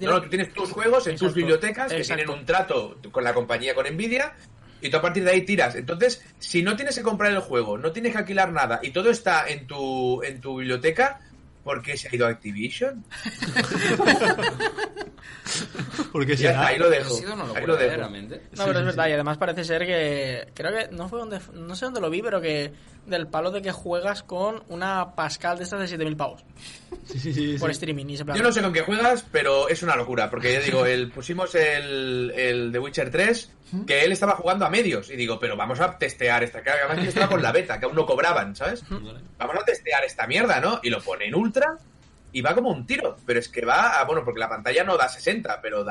no. Tú tienes tus juegos en tus bibliotecas, que tienen un trato con la compañía, con Nvidia, y tú a partir de ahí tiras. Entonces, si no tienes que comprar el juego, no tienes que alquilar nada, y todo está en tu biblioteca, ¿por qué se ha ido a Activision? Porque ahí lo dejo. Ahí lo dejo. No, pero es verdad, y además parece ser que... Creo que no sé dónde lo vi, pero que del palo de que juegas con una Pascal de estas de 7.000 pavos. Sí. Por streaming. Y yo no sé con qué juegas, pero es una locura. Porque ya digo, pusimos el The Witcher 3, que él estaba jugando a medios. Y digo, pero vamos a testear esta... Además, que estaba con la beta, que aún no cobraban, ¿sabes? Vamos a testear esta mierda, ¿no? Y lo pone en Ultra... Y va como un tiro, pero es que va... Bueno, porque la pantalla no da 60, pero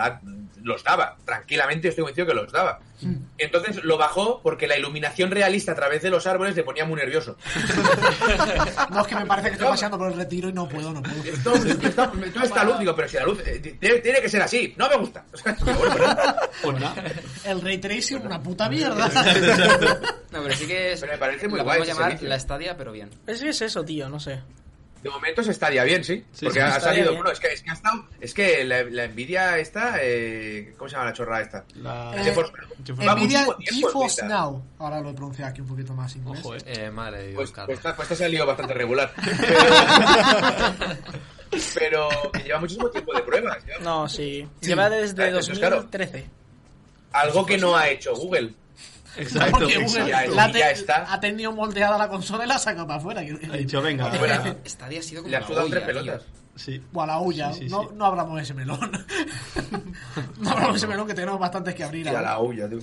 los daba. Tranquilamente, yo estoy convencido que los daba. Entonces lo bajó porque la iluminación realista a través de los árboles le ponía muy nervioso. No, es que me parece que estoy paseando por el retiro y no puedo. Toda esta luz, digo, pero si la luz... tiene que ser así. No me gusta. Pues nada. El ray tracing, una puta mierda. No, pero sí que es... Pero me parece muy guay. Lo podemos llamar la Stadia, pero bien. Es eso, tío, no sé. De momento se estaría bien, sí. Porque ha salido... Bueno, es que ha estado... Es que la Nvidia esta... ¿Cómo se llama la chorrada esta? Nvidia GeForce Now. Ahora lo he pronunciado aquí un poquito más inglés. Ojo, madre de Dios, pues se ha salido bastante regular. Pero que lleva muchísimo tiempo de pruebas. No, sí. Lleva desde 2013. Claro, algo que no ha hecho Google. Exacto. Ya está. Ha tenido moldeada la consola y la ha sacado para afuera. Ha dicho, venga. Stadia ha sido como... Le ha sudado olla, 3 pelotas. Sí. O a la olla. Sí. No hablamos de ese melón. Que tenemos bastantes que abrir. Y a la olla, tú.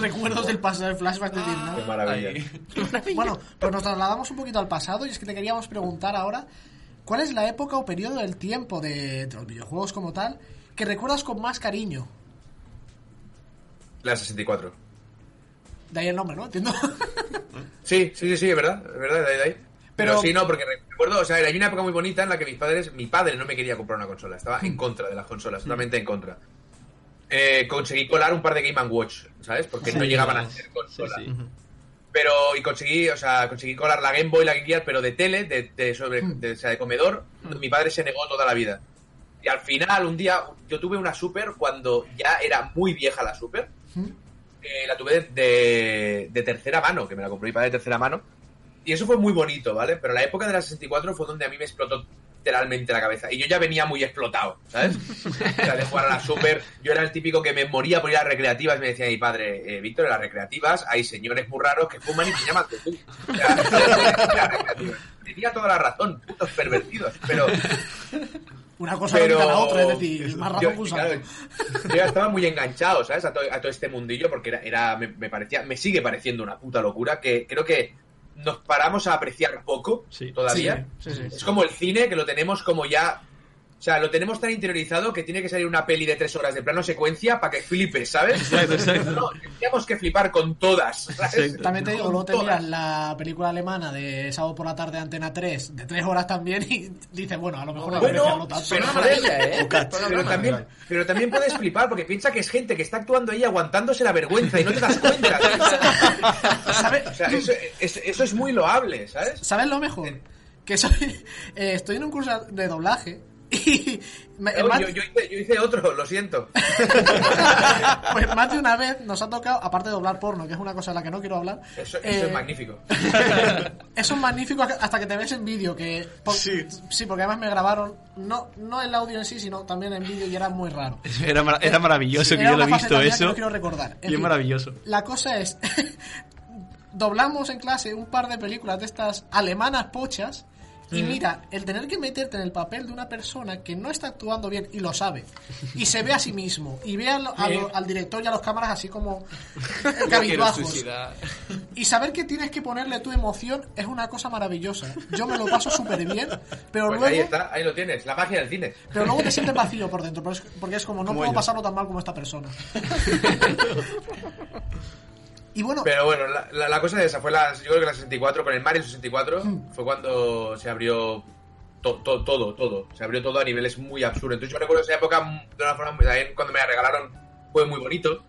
Recuerdos del pasado de flashback de Disney. Qué maravilla. Bueno, pues nos trasladamos un poquito al pasado y es que te queríamos preguntar ahora ¿cuál es la época o periodo del tiempo de los videojuegos como tal que recuerdas con más cariño? La 64. De ahí el nombre, ¿no? Entiendo. Sí, es verdad, de ahí. Pero sí, no, porque recuerdo, o sea, hay una época muy bonita en la que mi padre no me quería comprar una consola, estaba en contra de las consolas, totalmente en contra. Conseguí colar un par de Game & Watch, ¿sabes? Porque no llegaban a ser consolas. Sí. Pero, y conseguí colar la Game Boy, la Game Gear, pero de tele, de comedor, mi padre se negó toda la vida. Y al final, un día, yo tuve una Super cuando ya era muy vieja la Super. La tuve de tercera mano, que me la compró mi padre de tercera mano, y eso fue muy bonito, ¿vale? Pero la época de la 64 fue donde a mí me explotó literalmente la cabeza, y yo ya venía muy explotado, ¿sabes? O sea, de jugar a la Super, yo era el típico que me moría por ir a las recreativas, y me decía mi padre, Víctor, en las recreativas hay señores muy raros que fuman y te llaman Goku. O sea, las recreativas. Tenía toda la razón, putos pervertidos, pero... Una cosa a la otra, es decir, más rápido pulsado. Claro, yo ya estaba muy enganchado, ¿sabes? A todo este mundillo, porque me sigue pareciendo una puta locura, que creo que nos paramos a apreciar poco todavía. Sí. Como el cine, que lo tenemos como ya... O sea, lo tenemos tan interiorizado que tiene que salir una peli de 3 horas de plano secuencia para que flipes, ¿sabes? Exacto. No, teníamos que flipar con todas. También te digo, luego te miras la película alemana de sábado por la tarde Antena 3, de 3 horas también, y dices, bueno, a lo mejor la película no tanto. Pero también puedes flipar, porque piensa que es gente que está actuando ahí aguantándose la vergüenza y no te das cuenta. ¿Sabes? O sea, eso es muy loable, ¿sabes? ¿Sabes lo mejor? Que estoy en un curso de doblaje Y yo hice otro, lo siento. Pues más de una vez nos ha tocado, aparte de doblar porno, que es una cosa de la que no quiero hablar. Eso es magnífico. Eso es magnífico hasta que te ves en vídeo. Que sí. Sí, porque además me grabaron, no el audio en sí, sino también en vídeo, y era muy raro. Era maravilloso, sí, que era yo lo he visto eso. No quiero recordar. Y es maravilloso. La cosa es, doblamos en clase un par de películas de estas alemanas pochas. Y mira, el tener que meterte en el papel de una persona que no está actuando bien y lo sabe, y se ve a sí mismo, y ve al director y a las cámaras así como cabizbajos, y saber que tienes que ponerle tu emoción, es una cosa maravillosa. Yo me lo paso súper bien, pero pues luego... Ahí está, ahí lo tienes, la magia del cine. Pero luego te sientes vacío por dentro, porque es como, no puedo pasarlo tan mal como esta persona. Y bueno, pero bueno, la cosa es esa, fue yo creo que la 64, con el Mario 64, fue cuando se abrió todo, se abrió todo a niveles muy absurdos. Entonces yo recuerdo esa época de una forma, también cuando me la regalaron fue muy bonito,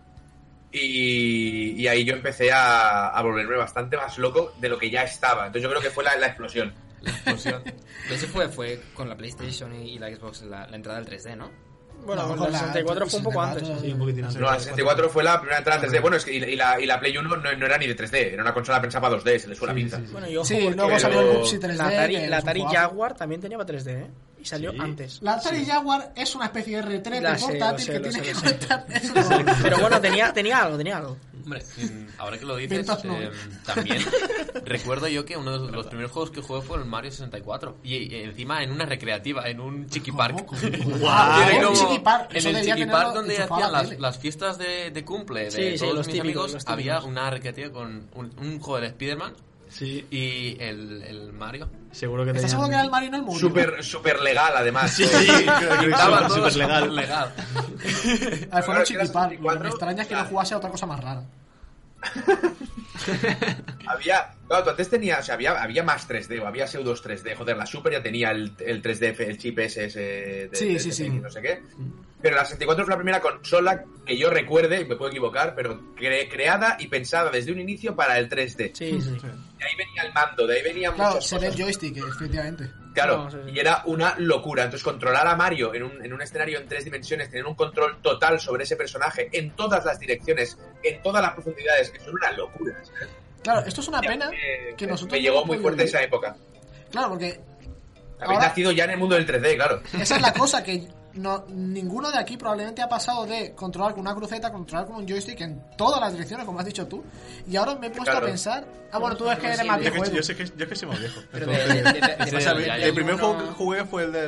y ahí yo empecé a volverme bastante más loco de lo que ya estaba. Entonces yo creo que fue la explosión. La explosión. Eso fue con la PlayStation y la Xbox, la entrada al 3D, ¿no? Bueno, no, la 64 fue un poco antes. Sí, no, la 64 fue la primera entrada 3D. Bueno, es que y la Play 1 no era ni de 3D, era una consola pensada para 2D, se le fue la pinta. Sí. Bueno, yo luego salió el Pepsi 3D. La Atari Jaguar también tenía para 3D, ¿eh? Y salió antes. La Atari Jaguar es una especie de R3 de portátil que tiene que conectar. Pero bueno, tenía algo. Hombre, ahora que lo dices, también recuerdo yo que uno de los primeros juegos que jugué fue el Mario 64. Y encima en una recreativa, en un chiquipark. ¡Wow! En el chiquipark donde hacían las fiestas de cumple de todos mis amigos, había una recreativa con un juego de Spider-Man. Sí. Y el Mario. Seguro que ¿Estás seguro que era el Mario, no el Mario? Súper legal, además. Sí. Súper legal. A ver, fue un chiquipar. Me extraña que no jugase a otra cosa más rara. Claro, tú antes tenías, o sea, había más 3D, o había pseudos 3D. Joder, la Super ya tenía el 3D, el chip SS de, sí. No sé qué. Pero la 64 fue la primera consola que yo recuerde, y me puedo equivocar, pero creada y pensada desde un inicio para el 3D. Sí. De ahí venía el mando, de ahí venían muchas cosas. Claro, se ve el joystick, efectivamente. Claro, y era una locura. Entonces, controlar a Mario en un escenario en 3 dimensiones, tener un control total sobre ese personaje en todas las direcciones, en todas las profundidades, que son una locura. ¿Sabes? Claro, esto es una pena que nosotros... Me llegó muy fuerte esa época. Claro, porque... Habéis nacido ya en el mundo del 3D, claro. Esa es la cosa, que ninguno de aquí probablemente ha pasado de controlar con una cruceta, controlar con un joystick en todas las direcciones, como has dicho tú. Y ahora me he puesto a pensar... Ah, bueno, tú ves que eres más viejo. Yo es que soy más viejo. El primer juego que jugué fue el de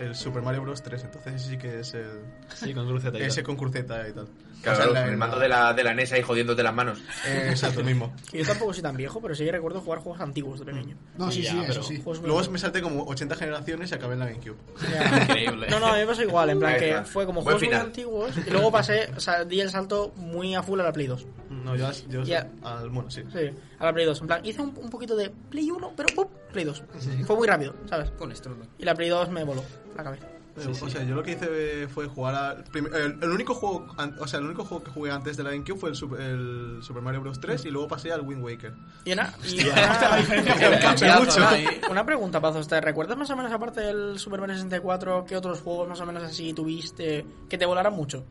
el Super Mario Bros. 3, entonces sí que es el... Sí, con cruceta y tal. Ese con cruceta y tal. Claro, o sea, el mando de la NES ahí jodiéndote las manos. Exacto, mismo. Yo tampoco soy tan viejo, pero sí que recuerdo jugar juegos antiguos de pequeño. No, sí, pero sí. Luego me salté como 80 generaciones y acabé en la GameCube. Increíble. No, a mí me pasó igual, en plan que fue como juegos muy antiguos y luego pasé, o sea, di el salto muy a full a la Play 2. No, yo al mono, sí. A la Play 2, en plan, hice un poquito de Play 1, pero ¡pum! Play 2. Sí. Fue muy rápido, ¿sabes? Con estrondo. Y la Play 2 me voló la cabeza. O sea, yo lo que hice fue jugar el único juego, o sea, el único juego que jugué antes de la GameCube fue el Super Mario Bros. 3 y luego pasé al Wind Waker. Una pregunta, Pazos, ¿te recuerdas más o menos, aparte del Super Mario 64, qué otros juegos más o menos así tuviste que te volaran mucho?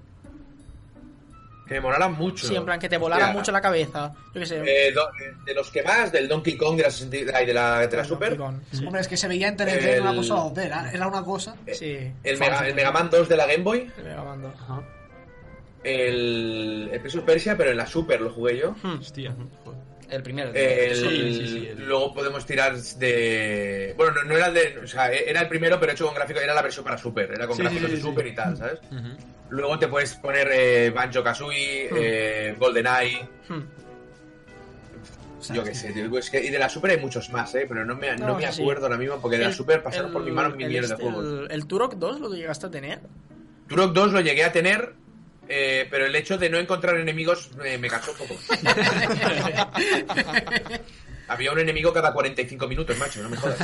Que me molaran mucho. Sí, en plan, que te volaran mucho la cabeza. Yo qué sé. De los que más, del Donkey Kong, de la Super. Sí. Hombre, es que se veía en TNT, una cosa a otra. Era una cosa. Sí. El Mega Man 2 de la Game Boy. El Mega Man 2, ajá. El Prince of Persia, pero en la Super lo jugué yo. Hostia. El primero. Luego podemos tirar de... Bueno, no era el de... O sea, era el primero, pero hecho con gráficos. Era la versión para Super. Era con gráficos de Super y tal, ¿sabes? Uh-huh. Luego te puedes poner Banjo-Kazooie, GoldenEye... Yo qué sé, tío, es que, y de la Super hay muchos más, pero no me acuerdo ahora mismo, porque de la Super pasaron por mi mano mi mierda de juegos. ¿El Turok 2 lo llegaste a tener? Turok 2 lo llegué a tener, pero el hecho de no encontrar enemigos me cansó un poco. Había un enemigo cada 45 minutos, macho, no me jodas.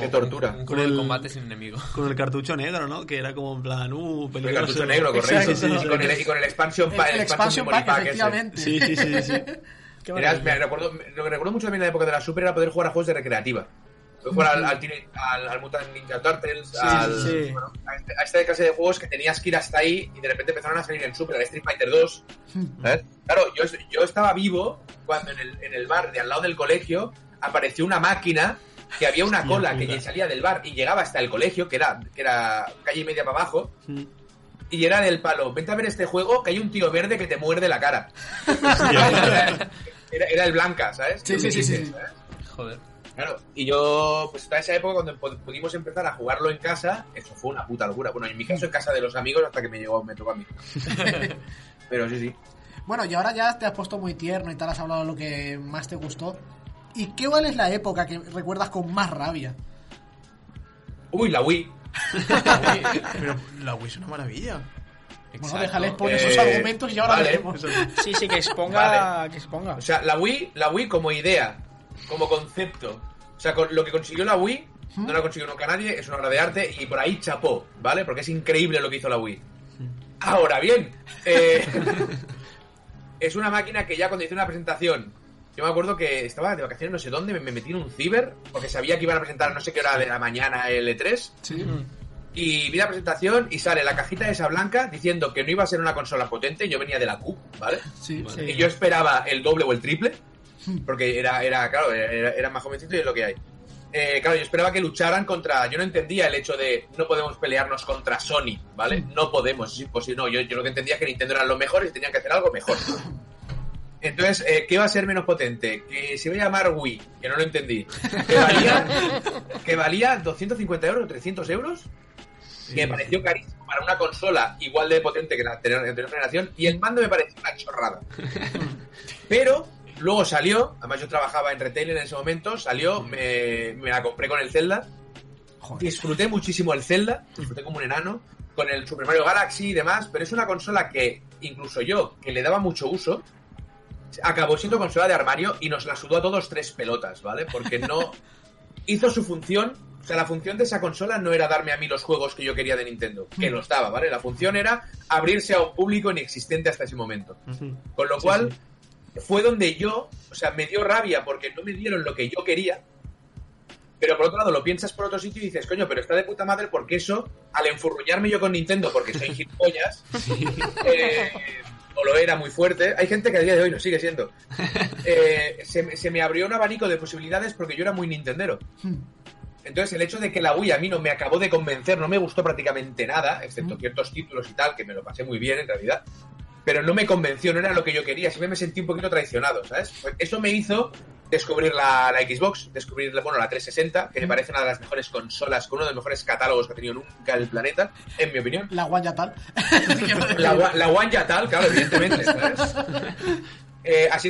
Qué tortura. Con el combate sin enemigo. Con el cartucho negro, ¿no? Que era como en plan, peligroso. El cartucho negro, correcto. Sí. Y con el expansion pack. El expansion pack, efectivamente. Sí. Me recuerdo mucho también la época de la Super, era poder jugar a juegos de recreativa. al Mutant Ninja Turtles, bueno, a esta clase de juegos que tenías que ir hasta ahí y de repente empezaron a salir en Super, al Street Fighter 2. ¿Sabes? Claro, yo estaba vivo cuando en el bar de al lado del colegio apareció una máquina que había una cola que salía del bar y llegaba hasta el colegio, que era calle y media para abajo. Sí. Y era del palo, vente a ver este juego que hay un tío verde que te muerde la cara. Era el Blanca, ¿sabes? Sí. ¿Sabes? Joder. Claro, y yo, pues hasta esa época cuando pudimos empezar a jugarlo en casa, eso fue una puta locura. Bueno, en mi caso en casa de los amigos hasta que me tocó a mí. Pero sí. Bueno, y ahora ya te has puesto muy tierno y tal, has hablado de lo que más te gustó. ¿Y qué cuál es la época que recuerdas con más rabia? Uy, la Wii. Pero la Wii es una maravilla. Exacto. Bueno, déjale exponer esos argumentos y ahora lo veremos. Sí, que exponga, que exponga. O sea, la Wii como idea, como concepto. O sea, con lo que consiguió la Wii, no la consiguió nunca nadie, es una obra de arte y por ahí chapó, ¿vale? Porque es increíble lo que hizo la Wii. Ahora bien, es una máquina que ya cuando hice una presentación, yo me acuerdo que estaba de vacaciones no sé dónde, me metí en un ciber, porque sabía que iban a presentar a no sé qué hora de la mañana el E3. Sí. Y vi la presentación y sale la cajita esa blanca diciendo que no iba a ser una consola potente, yo venía de la Q, ¿vale? Sí. Y yo esperaba el doble o el triple, porque era más jovencito y es lo que hay. Claro, yo esperaba que lucharan contra... Yo no entendía el hecho de no podemos pelearnos contra Sony, ¿vale? No podemos, es imposible. No, yo lo que entendía es que Nintendo eran los mejores y tenían que hacer algo mejor. Entonces, ¿qué va a ser menos potente? Que se va a llamar Wii, que no lo entendí. Que valía 250 euros, 300 euros. Sí, que me pareció carísimo para una consola igual de potente que la anterior generación. Y el mando me pareció una chorrada. Pero luego salió, además yo trabajaba en retail en ese momento, salió, me la compré con el Zelda. Joder. Disfruté muchísimo el Zelda, disfruté como un enano, con el Super Mario Galaxy y demás. Pero es una consola que, incluso yo, que le daba mucho uso... acabó siendo consola de armario y nos la sudó a todos tres pelotas, ¿vale? Porque no hizo su función. O sea, la función de esa consola no era darme a mí los juegos que yo quería de Nintendo, que los daba, ¿vale? La función era abrirse a un público inexistente hasta ese momento. Con lo cual, fue donde yo, o sea, me dio rabia porque no me dieron lo que yo quería, pero por otro lado lo piensas por otro sitio y dices, coño, pero está de puta madre porque eso, al enfurruñarme yo con Nintendo porque soy gilipollas, o lo era muy fuerte, hay gente que a día de hoy lo sigue siendo, se me abrió un abanico de posibilidades porque yo era muy nintendero. Entonces el hecho de que la Wii a mí no me acabó de convencer, no me gustó prácticamente nada, excepto ciertos títulos y tal, que me lo pasé muy bien en realidad, pero no me convenció, no era lo que yo quería, siempre me sentí un poquito traicionado, ¿sabes? Pues eso me hizo descubrir la Xbox, descubrir la 360, que me parece una de las mejores consolas, con uno de los mejores catálogos que ha tenido nunca el planeta, en mi opinión. La One ya tal. La One ya tal, claro, evidentemente, ¿sabes?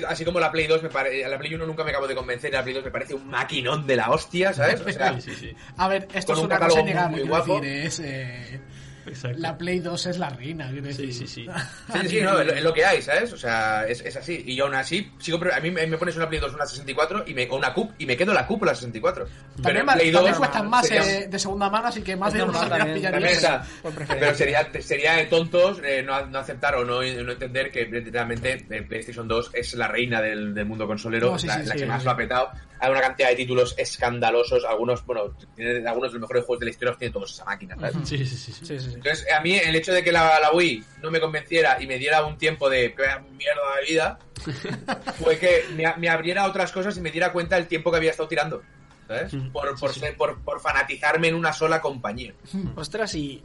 Así como la Play 2, la Play 1 nunca me acabo de convencer, la Play 2 me parece un maquinón de la hostia, ¿sabes? O sea, sí. A ver, esto es una cosa innegable, muy guapo. Decir, Exacto. La Play 2 es la reina, quiero decir. Sí, no, es lo que hay, ¿sabes? O sea, es así. Y yo aún así, a mí me pones una Play 2, una 64 o una Cup y me quedo la Cup o la 64. Pero Play 2 cuestan más de segunda mano, así que más de una pillaría. Pero sería de tontos no aceptar o no entender que realmente PlayStation 2 es la reina del mundo consolero, la que más lo ha petado. Hay una cantidad de títulos escandalosos, algunos de los mejores juegos de la historia los tiene todos esa máquina, ¿sabes? Sí. Entonces, a mí el hecho de que la Wii no me convenciera y me diera un tiempo de mierda de vida fue que me abriera otras cosas y me diera cuenta del tiempo que había estado tirando, ¿sabes? Por fanatizarme en una sola compañía. Ostras, y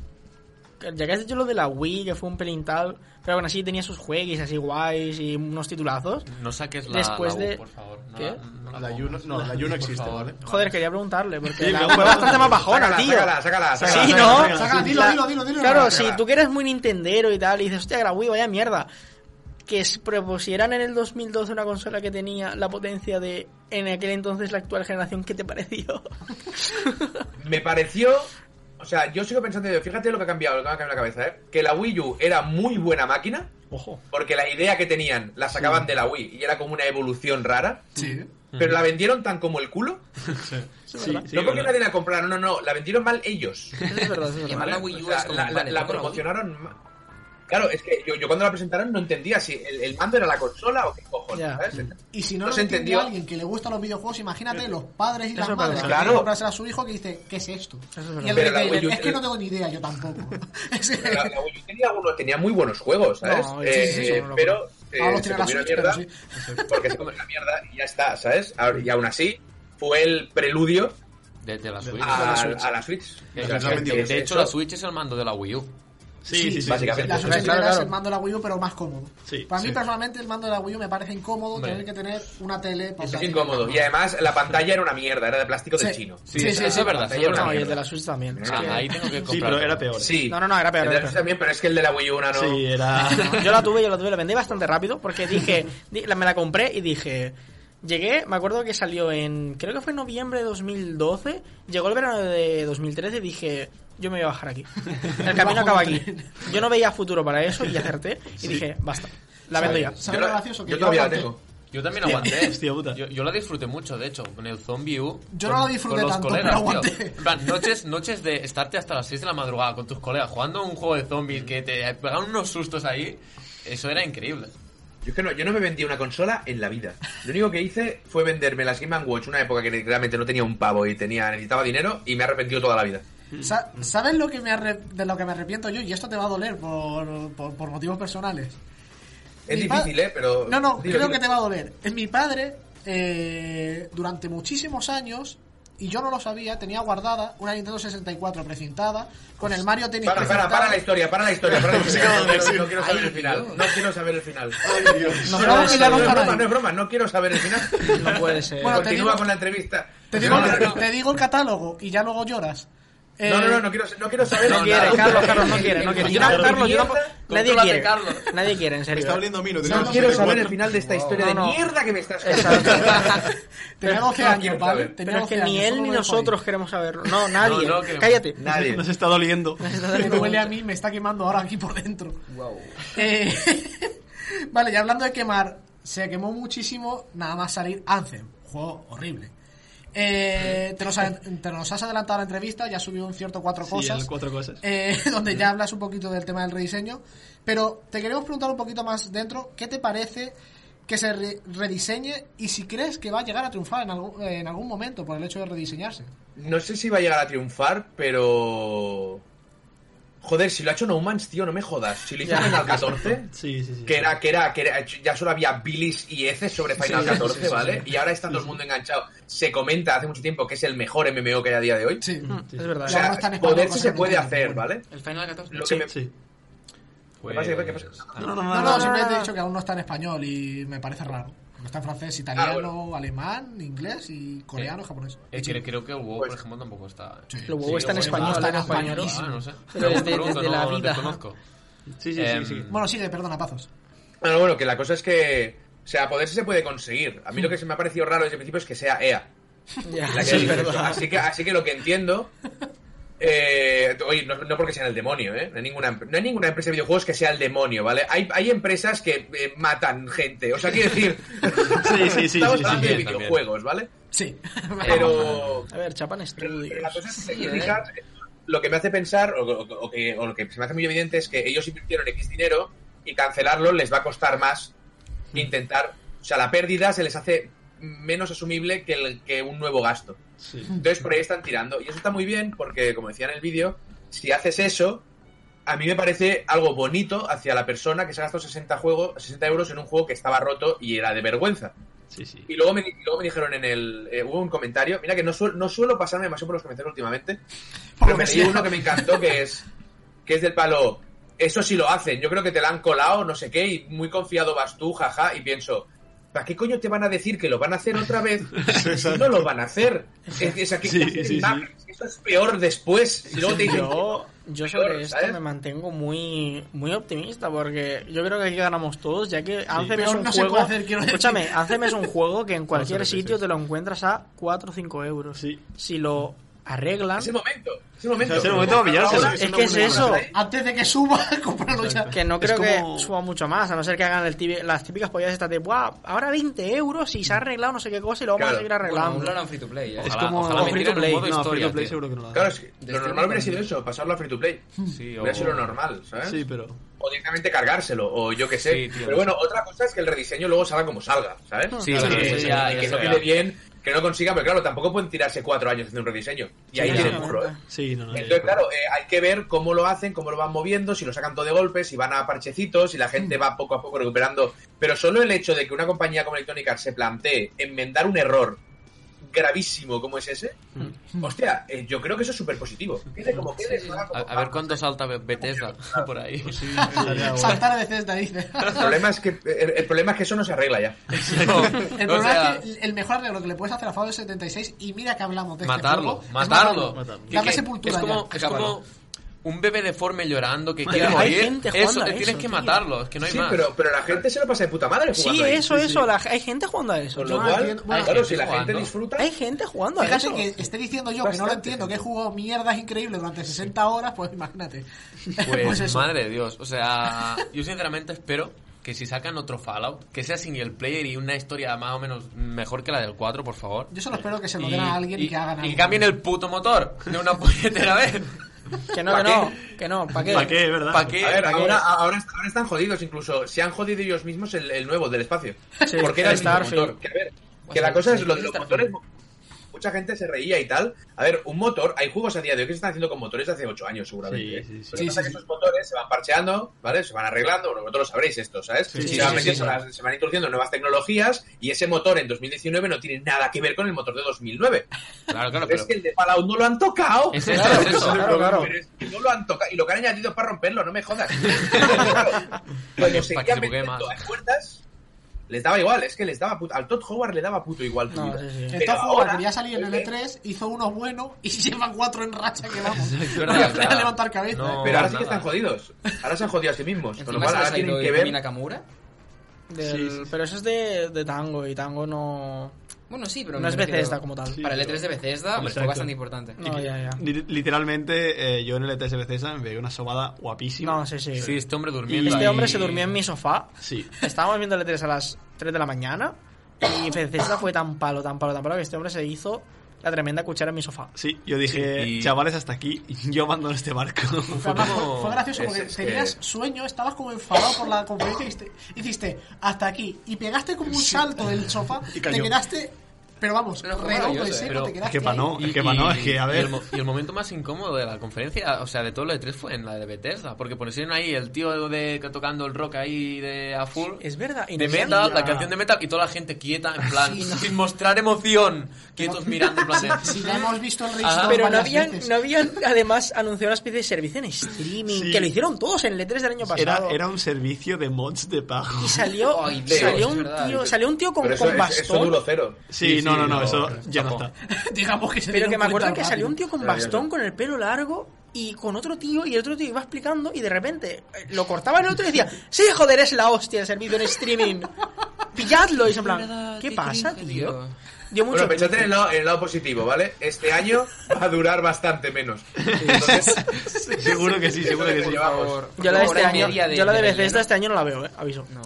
ya que has dicho lo de la Wii, que fue un pelín tal, pero bueno, así tenía sus jueguis así guays y unos titulazos. No saques la U, por favor. No, ¿qué? La U no existe, ¿vale? Joder, quería preguntarle, porque la U fue bastante más bajona, sácala, tío. Sácala. Sí, ¿no? Sácala, dilo. Claro, si tú que eres muy nintendero y tal, y dices, hostia, la Wii, vaya mierda. Que propusieran en el 2012 una consola que tenía la potencia de, en aquel entonces, la actual generación, ¿qué te pareció? Me pareció... O sea, yo sigo pensando, fíjate lo que ha cambiado, la cabeza, que la Wii U era muy buena máquina, ojo, porque la idea que tenían la sacaban de la Wii y era como una evolución rara, pero la vendieron tan como el culo, no porque nadie la compraron, no, la vendieron mal ellos. Eso es verdad. La Wii U, la promocionaron mal. Claro, es que yo cuando la presentaron no entendía si el mando era la consola o qué cojones, ¿sabes? Y si no lo entendió alguien que le gustan los videojuegos, imagínate los padres y las madres que quieren comprarse a su hijo que dice, ¿qué es esto? Y el retailer, es que no tengo ni idea, yo tampoco. La Wii U tenía muy buenos juegos, ¿sabes? Pero se comió la mierda, porque se comió la mierda y ya está, ¿sabes? Y aún así, fue el preludio a la Switch. De hecho, la Switch es el mando de la Wii U. Sí, básicamente. La Switch es el mando de la Wii U, pero más cómodo. Sí, para mí, personalmente, el mando de la Wii U me parece incómodo tener que tener una tele para usar. Es incómodo. Y además, la pantalla era una mierda, era de plástico del chino. Sí, es verdad. No, y el de la Switch también. Ahí tengo que comprar. Sí, pero era peor. Sí. No, era peor. El de la Switch también, pero es que el de la Wii U no. Sí, era. Yo la tuve, la vendí bastante rápido porque dije, me la compré y dije. Llegué, me acuerdo que salió creo que fue en noviembre de 2012, llegó el verano de 2013 y dije, yo me voy a bajar aquí. El camino acaba aquí. Yo no veía futuro para eso y acerté y dije, basta, la vendo ya. Yo todavía la tengo. Yo también aguanté. Hostia puta. Yo la disfruté mucho, de hecho, con el Zombie U. Yo no la disfruté con los tanto, colegas, pero aguanté. En plan, noches de estarte hasta las 6 de la madrugada con tus colegas jugando a un juego de zombies que te pegaban unos sustos ahí, eso era increíble. Yo es que yo no me vendí una consola en la vida. Lo único que hice fue venderme las Game & Watch una época que realmente no tenía un pavo y necesitaba dinero y me he arrepentido toda la vida. ¿Sabes lo que de lo que me arrepiento yo? Y esto te va a doler por motivos personales. Es difícil, pero... No, creo que te va a doler. Es mi padre, durante muchísimos años... Y yo no lo sabía, tenía guardada una Nintendo 64 precintada con el Mario Tennis. Para la historia. No quiero saber el final. No quiero saber el final. Ay, Dios. No es broma, no quiero saber el final. No puede ser. Bueno, continúa con la entrevista. Te digo el catálogo y ya luego lloras. No quiero saber. No quiere, Carlos. Nadie quiere, Carlos. Nadie quiere, en serio. Está oliendo mino. No quiero saber el final de esta historia de mierda que me estás contando. Tenemos que años, ¿vale? Pero que ni él ni nosotros queremos saberlo. No, nadie. Cállate. Nadie. Nos está doliendo. Me huele a mí, me está quemando ahora aquí por dentro. Wow. Vale, y hablando de quemar, se quemó muchísimo nada más salir Anthem. Juego horrible. Te nos has adelantado la entrevista, ya has subido un cierto 4 cosas. Sí, 4 cosas. Donde ya hablas un poquito del tema del rediseño. Pero te queremos preguntar un poquito más dentro, ¿qué te parece que se rediseñe y si crees que va a llegar a triunfar en algún momento por el hecho de rediseñarse? No sé si va a llegar a triunfar, pero... Joder, si lo ha hecho No Man's, tío, no me jodas. Si lo hizo Final 14, sí. Que era, ya solo había bilis y heces sobre Final 14, ¿vale? Sí. Y ahora está todo el mundo enganchado. Se comenta hace mucho tiempo que es el mejor MMO que hay a día de hoy. Sí. Es verdad. O sea, poderse se puede hacer, ¿vale? El Final 14. ¿Qué pasa? No, simplemente he dicho que aún no está en español y me parece raro. No está en francés, italiano, alemán, inglés y coreano, japonés. Creo que el WoW, por ejemplo, tampoco está. El WoW está en español, no sé. Pero desde la vida. Sí. Bueno, sigue, perdona, Pazos. Bueno, que la cosa es que, o sea, poderse se puede conseguir. A mí lo que se me ha parecido raro desde el principio es que sea EA. Así que lo que entiendo. Oye, no porque sean el demonio, no hay ninguna empresa de videojuegos que sea el demonio, ¿vale? Hay empresas que matan gente, o sea, quiero decir, estamos hablando de videojuegos, ¿vale? Sí, pero a ver, Japan Studios, pero la cosa es que lo que me hace pensar o lo que se me hace muy evidente es que ellos invirtieron X dinero y cancelarlo les va a costar más intentar, o sea, la pérdida se les hace menos asumible que un nuevo gasto. Entonces por ahí están tirando y eso está muy bien porque, como decía en el vídeo, si haces eso, a mí me parece algo bonito hacia la persona que se ha gastado 60 euros en un juego que estaba roto y era de vergüenza. Y luego me dijeron en el hubo un comentario, mira que no suelo pasarme demasiado por los comentarios últimamente, pero me leí uno que me encantó, que es del palo, eso sí lo hacen, yo creo que te la han colado, no sé qué, y muy confiado vas tú, jaja, y pienso, ¿para qué coño te van a decir que lo van a hacer otra vez? Si no lo van a hacer. Esto es peor después. Yo sobre esto, ¿sabes? Me mantengo muy, muy optimista porque yo creo que aquí ganamos todos, ya que Anthem es un juego... Escúchame, Anthem es un juego que en cualquier sitio te lo encuentras a 4 o 5 euros. Sí. Si lo arreglan... Es el momento de pillarse. Es que es eso. Antes de que suba, comprarlo ya. Que no creo que suba mucho más, a no ser que hagan las típicas pollas estas de ¡buah! Ahora 20 euros y se ha arreglado no sé qué cosa y lo vamos a seguir arreglando. Bueno, un free to play. Es como free to play. No, free to play seguro que no lo hace. Claro, es que lo normal hubiera sido eso, pasarlo a free to play. Sí, hubiera sido lo normal, ¿sabes? Sí, pero... O directamente cargárselo, o yo qué sé. Sí, tío, pero bueno, otra cosa es que el rediseño luego salga como salga, ¿sabes? Sí, claro, sí, y que no quede bien, que no consiga, pero claro, tampoco pueden tirarse 4 años haciendo un rediseño. Y ahí tiene el curro, ¿eh? Sí, no, entonces, claro, hay que ver cómo lo hacen, cómo lo van moviendo, si lo sacan todo de golpe, si van a parchecitos, si la gente va poco a poco recuperando. Pero solo el hecho de que una compañía como Electronic Arts se plantee enmendar un error gravísimo como es ese, hostia, yo creo que eso es súper positivo. A ver cuánto salta Bethesda por ahí. Sí, saltar a Bethesda, dice. El problema es que eso no se arregla ya. No, el problema es que el mejor arreglo que le puedes hacer a Fallout 76, y mira que hablamos de matarlo. Darle sepultura. Es como un bebé deforme llorando que quiere morir. Tienes que matarlo, es que no hay más. Pero la gente se lo pasa de puta madre jugando. Sí, eso. Hay gente jugando a eso. Claro, si la gente disfruta. Hay gente jugando a eso. Fíjate que esté diciendo yo que no lo entiendo, que he jugado mierdas increíbles durante 60 horas, pues imagínate. Pues madre de Dios. O sea, yo sinceramente espero que si sacan otro Fallout, que sea single player y una historia más o menos mejor que la del 4, por favor. Yo solo espero que se lo den a alguien y que hagan algo. Y cambien el puto motor de una puñetera vez. Que no, ¿para qué? ¿Para qué, verdad? ¿Pa qué? A ver, ahora están jodidos, incluso se han jodido ellos mismos el nuevo del espacio. Sí, porque era el motor. Que, a ver, que la cosa es lo de los motores. Mucha gente se reía y tal. A ver, un motor, hay juegos a día de hoy que se están haciendo con motores de hace 8 años, seguramente. Sí. Pero pasa que esos motores se van parcheando, ¿vale? Se van arreglando, vosotros lo sabréis esto, ¿sabes? Se van introduciendo nuevas tecnologías y ese motor en 2019 no tiene nada que ver con el motor de 2009. Claro. Pero es que el de Fallout no lo han tocado. Claro. Pero es que no lo han tocado. Y lo que han añadido para romperlo, no me jodas. Cuando seguía metiendo a puertas... Les daba igual, es que les daba puto. Al Todd Howard le daba puto igual. Sí. Pero Todd Howard quería salir en el E3, hizo unos buenos y llevan 4 en racha que vamos. A levantar cabeza. No, pero ahora sí que están jodidos. Ahora se han jodido a sí mismos. Con lo cual ahora tienen que ver. Pero eso es de Tango y Tango no. Bueno, sí, pero no es Bethesda como tal. Sí, para el E3 de Bethesda fue bastante importante. No, ya. Literalmente, yo en el E3 de Bethesda me veía una sobada guapísima. No, sí. Sí, este hombre durmiendo. Hombre se durmió en mi sofá. Sí. Estábamos viendo el E3 a las 3 de la mañana y Bethesda fue tan palo que este hombre se hizo la tremenda cuchara en mi sofá. Sí, yo dije, chavales, hasta aquí, yo abandono este barco. Fue gracioso porque tenías sueño, estabas como enfadado por la conferencia y hiciste, hasta aquí, y pegaste como un salto del sofá, y te quedaste... Pero vamos, te quedaste... Es que, a ver... Y el momento más incómodo de la conferencia, o sea, de todo lo de tres, fue en la de Bethesda, porque pusieron ahí el tío tocando el rock ahí a full... Es verdad. De metal, la canción de metal, y toda la gente quieta, en plan, sin mostrar emoción, quietos mirando en plan... Sí, ya hemos visto el Rage. Pero no habían, además, anunciado una especie de servicio en streaming, que lo hicieron todos en el E3 del año pasado. Era un servicio de mods de pago. Y salió un tío con bastón. Eso duro cero. Sí, No, eso ya no está. Digamos que se Pero que me acuerdo que salió un tío con bastón, con el pelo largo, y con otro tío, y el otro tío iba explicando, y de repente lo cortaba el otro y decía, sí, joder, es la hostia el servicio en streaming. Pilladlo. Y es en plan, ¿qué pasa, tío? Bueno, pensate en el lado positivo, ¿vale? Este año va a durar bastante menos. Entonces, seguro que sí. Yo la de Bethesda este año no la veo, aviso. No.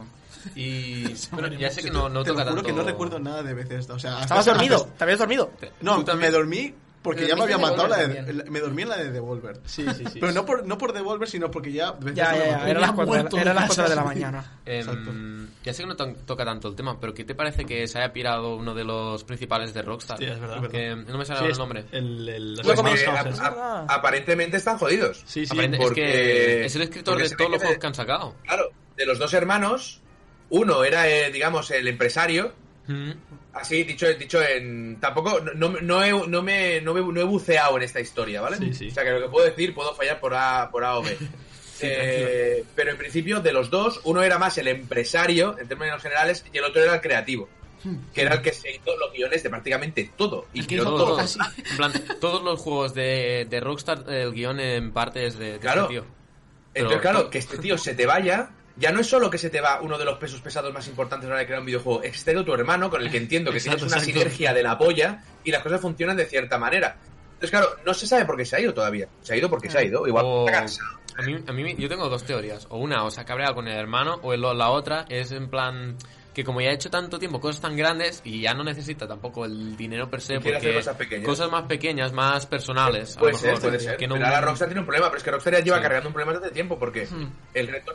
Y bueno, ya sé que no toca tanto. Te juro que no recuerdo nada de Bethesda. O sea, ¿estabas dormido? ¿Te habías dormido? No, me dormí porque ya me había matado me dormí en la de Devolver. Sí. Pero no por Devolver, sino porque ya... Era las 4 de la mañana. Exacto. Ya sé que no toca tanto el tema, pero ¿qué te parece que se haya pirado uno de los principales de Rockstar? Sí, es verdad. Que no me sale el nombre. Aparentemente están jodidos. Sí. Porque es el escritor de todos los juegos que han sacado. Claro, de los dos hermanos... Uno era, digamos, el empresario, así dicho en... Tampoco, no he buceado en esta historia, ¿vale? Sí. O sea, que lo que puedo decir, puedo fallar por A o B. Pero en principio, de los dos, uno era más el empresario, en términos generales, y el otro era el creativo, que era el que se hizo los guiones de prácticamente todo. Y todo. En plan, todos los juegos de Rockstar, el guión en partes de claro. Este tío. Entonces, claro, que este tío se te vaya... Ya no es solo que se te va uno de los pesos pesados más importantes a la hora de crear un videojuego, excepto tu hermano, con el que entiendo que tienes una sinergia de la polla y las cosas funcionan de cierta manera. Entonces, claro, no se sabe por qué se ha ido todavía. Se ha ido porque se ha ido. Igual está cansado. A mí, yo tengo dos teorías. O una, o se ha cabreado con el hermano, o la otra es en plan... que como ya ha hecho tanto tiempo cosas tan grandes y ya no necesita tampoco el dinero per se, porque hacer cosas más pequeñas, más personales. Puede ser. Que no... Pero ahora Rockstar tiene un problema, pero es que Rockstar ya lleva cargando un problema desde tiempo, porque el Red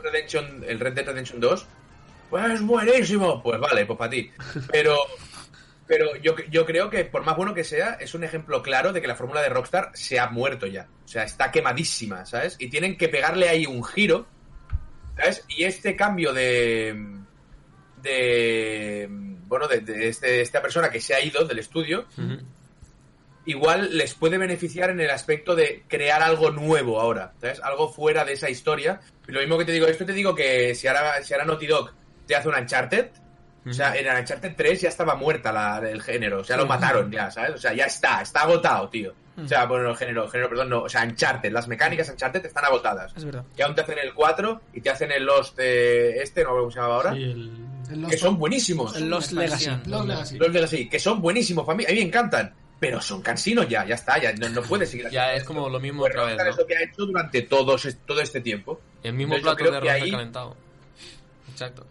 Dead Redemption 2, pues es buenísimo. Pues vale, pues para ti. Pero yo creo que por más bueno que sea, es un ejemplo claro de que la fórmula de Rockstar se ha muerto ya. O sea, está quemadísima, ¿sabes? Y tienen que pegarle ahí un giro, ¿sabes? Y este cambio de esta persona que se ha ido del estudio, igual les puede beneficiar en el aspecto de crear algo nuevo ahora, ¿sabes? Algo fuera de esa historia. Lo mismo que te digo, que si ahora Naughty Dog te hace un Uncharted, o sea, en el Uncharted 3 ya estaba muerta el género, o sea, lo mataron ya, ¿sabes? O sea, ya está agotado, tío. O sea, bueno, Uncharted, las mecánicas Uncharted están agotadas. Es verdad. Y aún te hacen el 4 y te hacen el Lost, no me acuerdo ahora. Sí, que son buenísimos. Los Legacy, que son buenísimos para mí, a mí me encantan, pero son cansinos ya está, ya no puedes seguir. Ya es como lo mismo otra vez, ¿no? Es lo que ha hecho durante todo este tiempo. El mismo plato de arroz calentado. Exacto.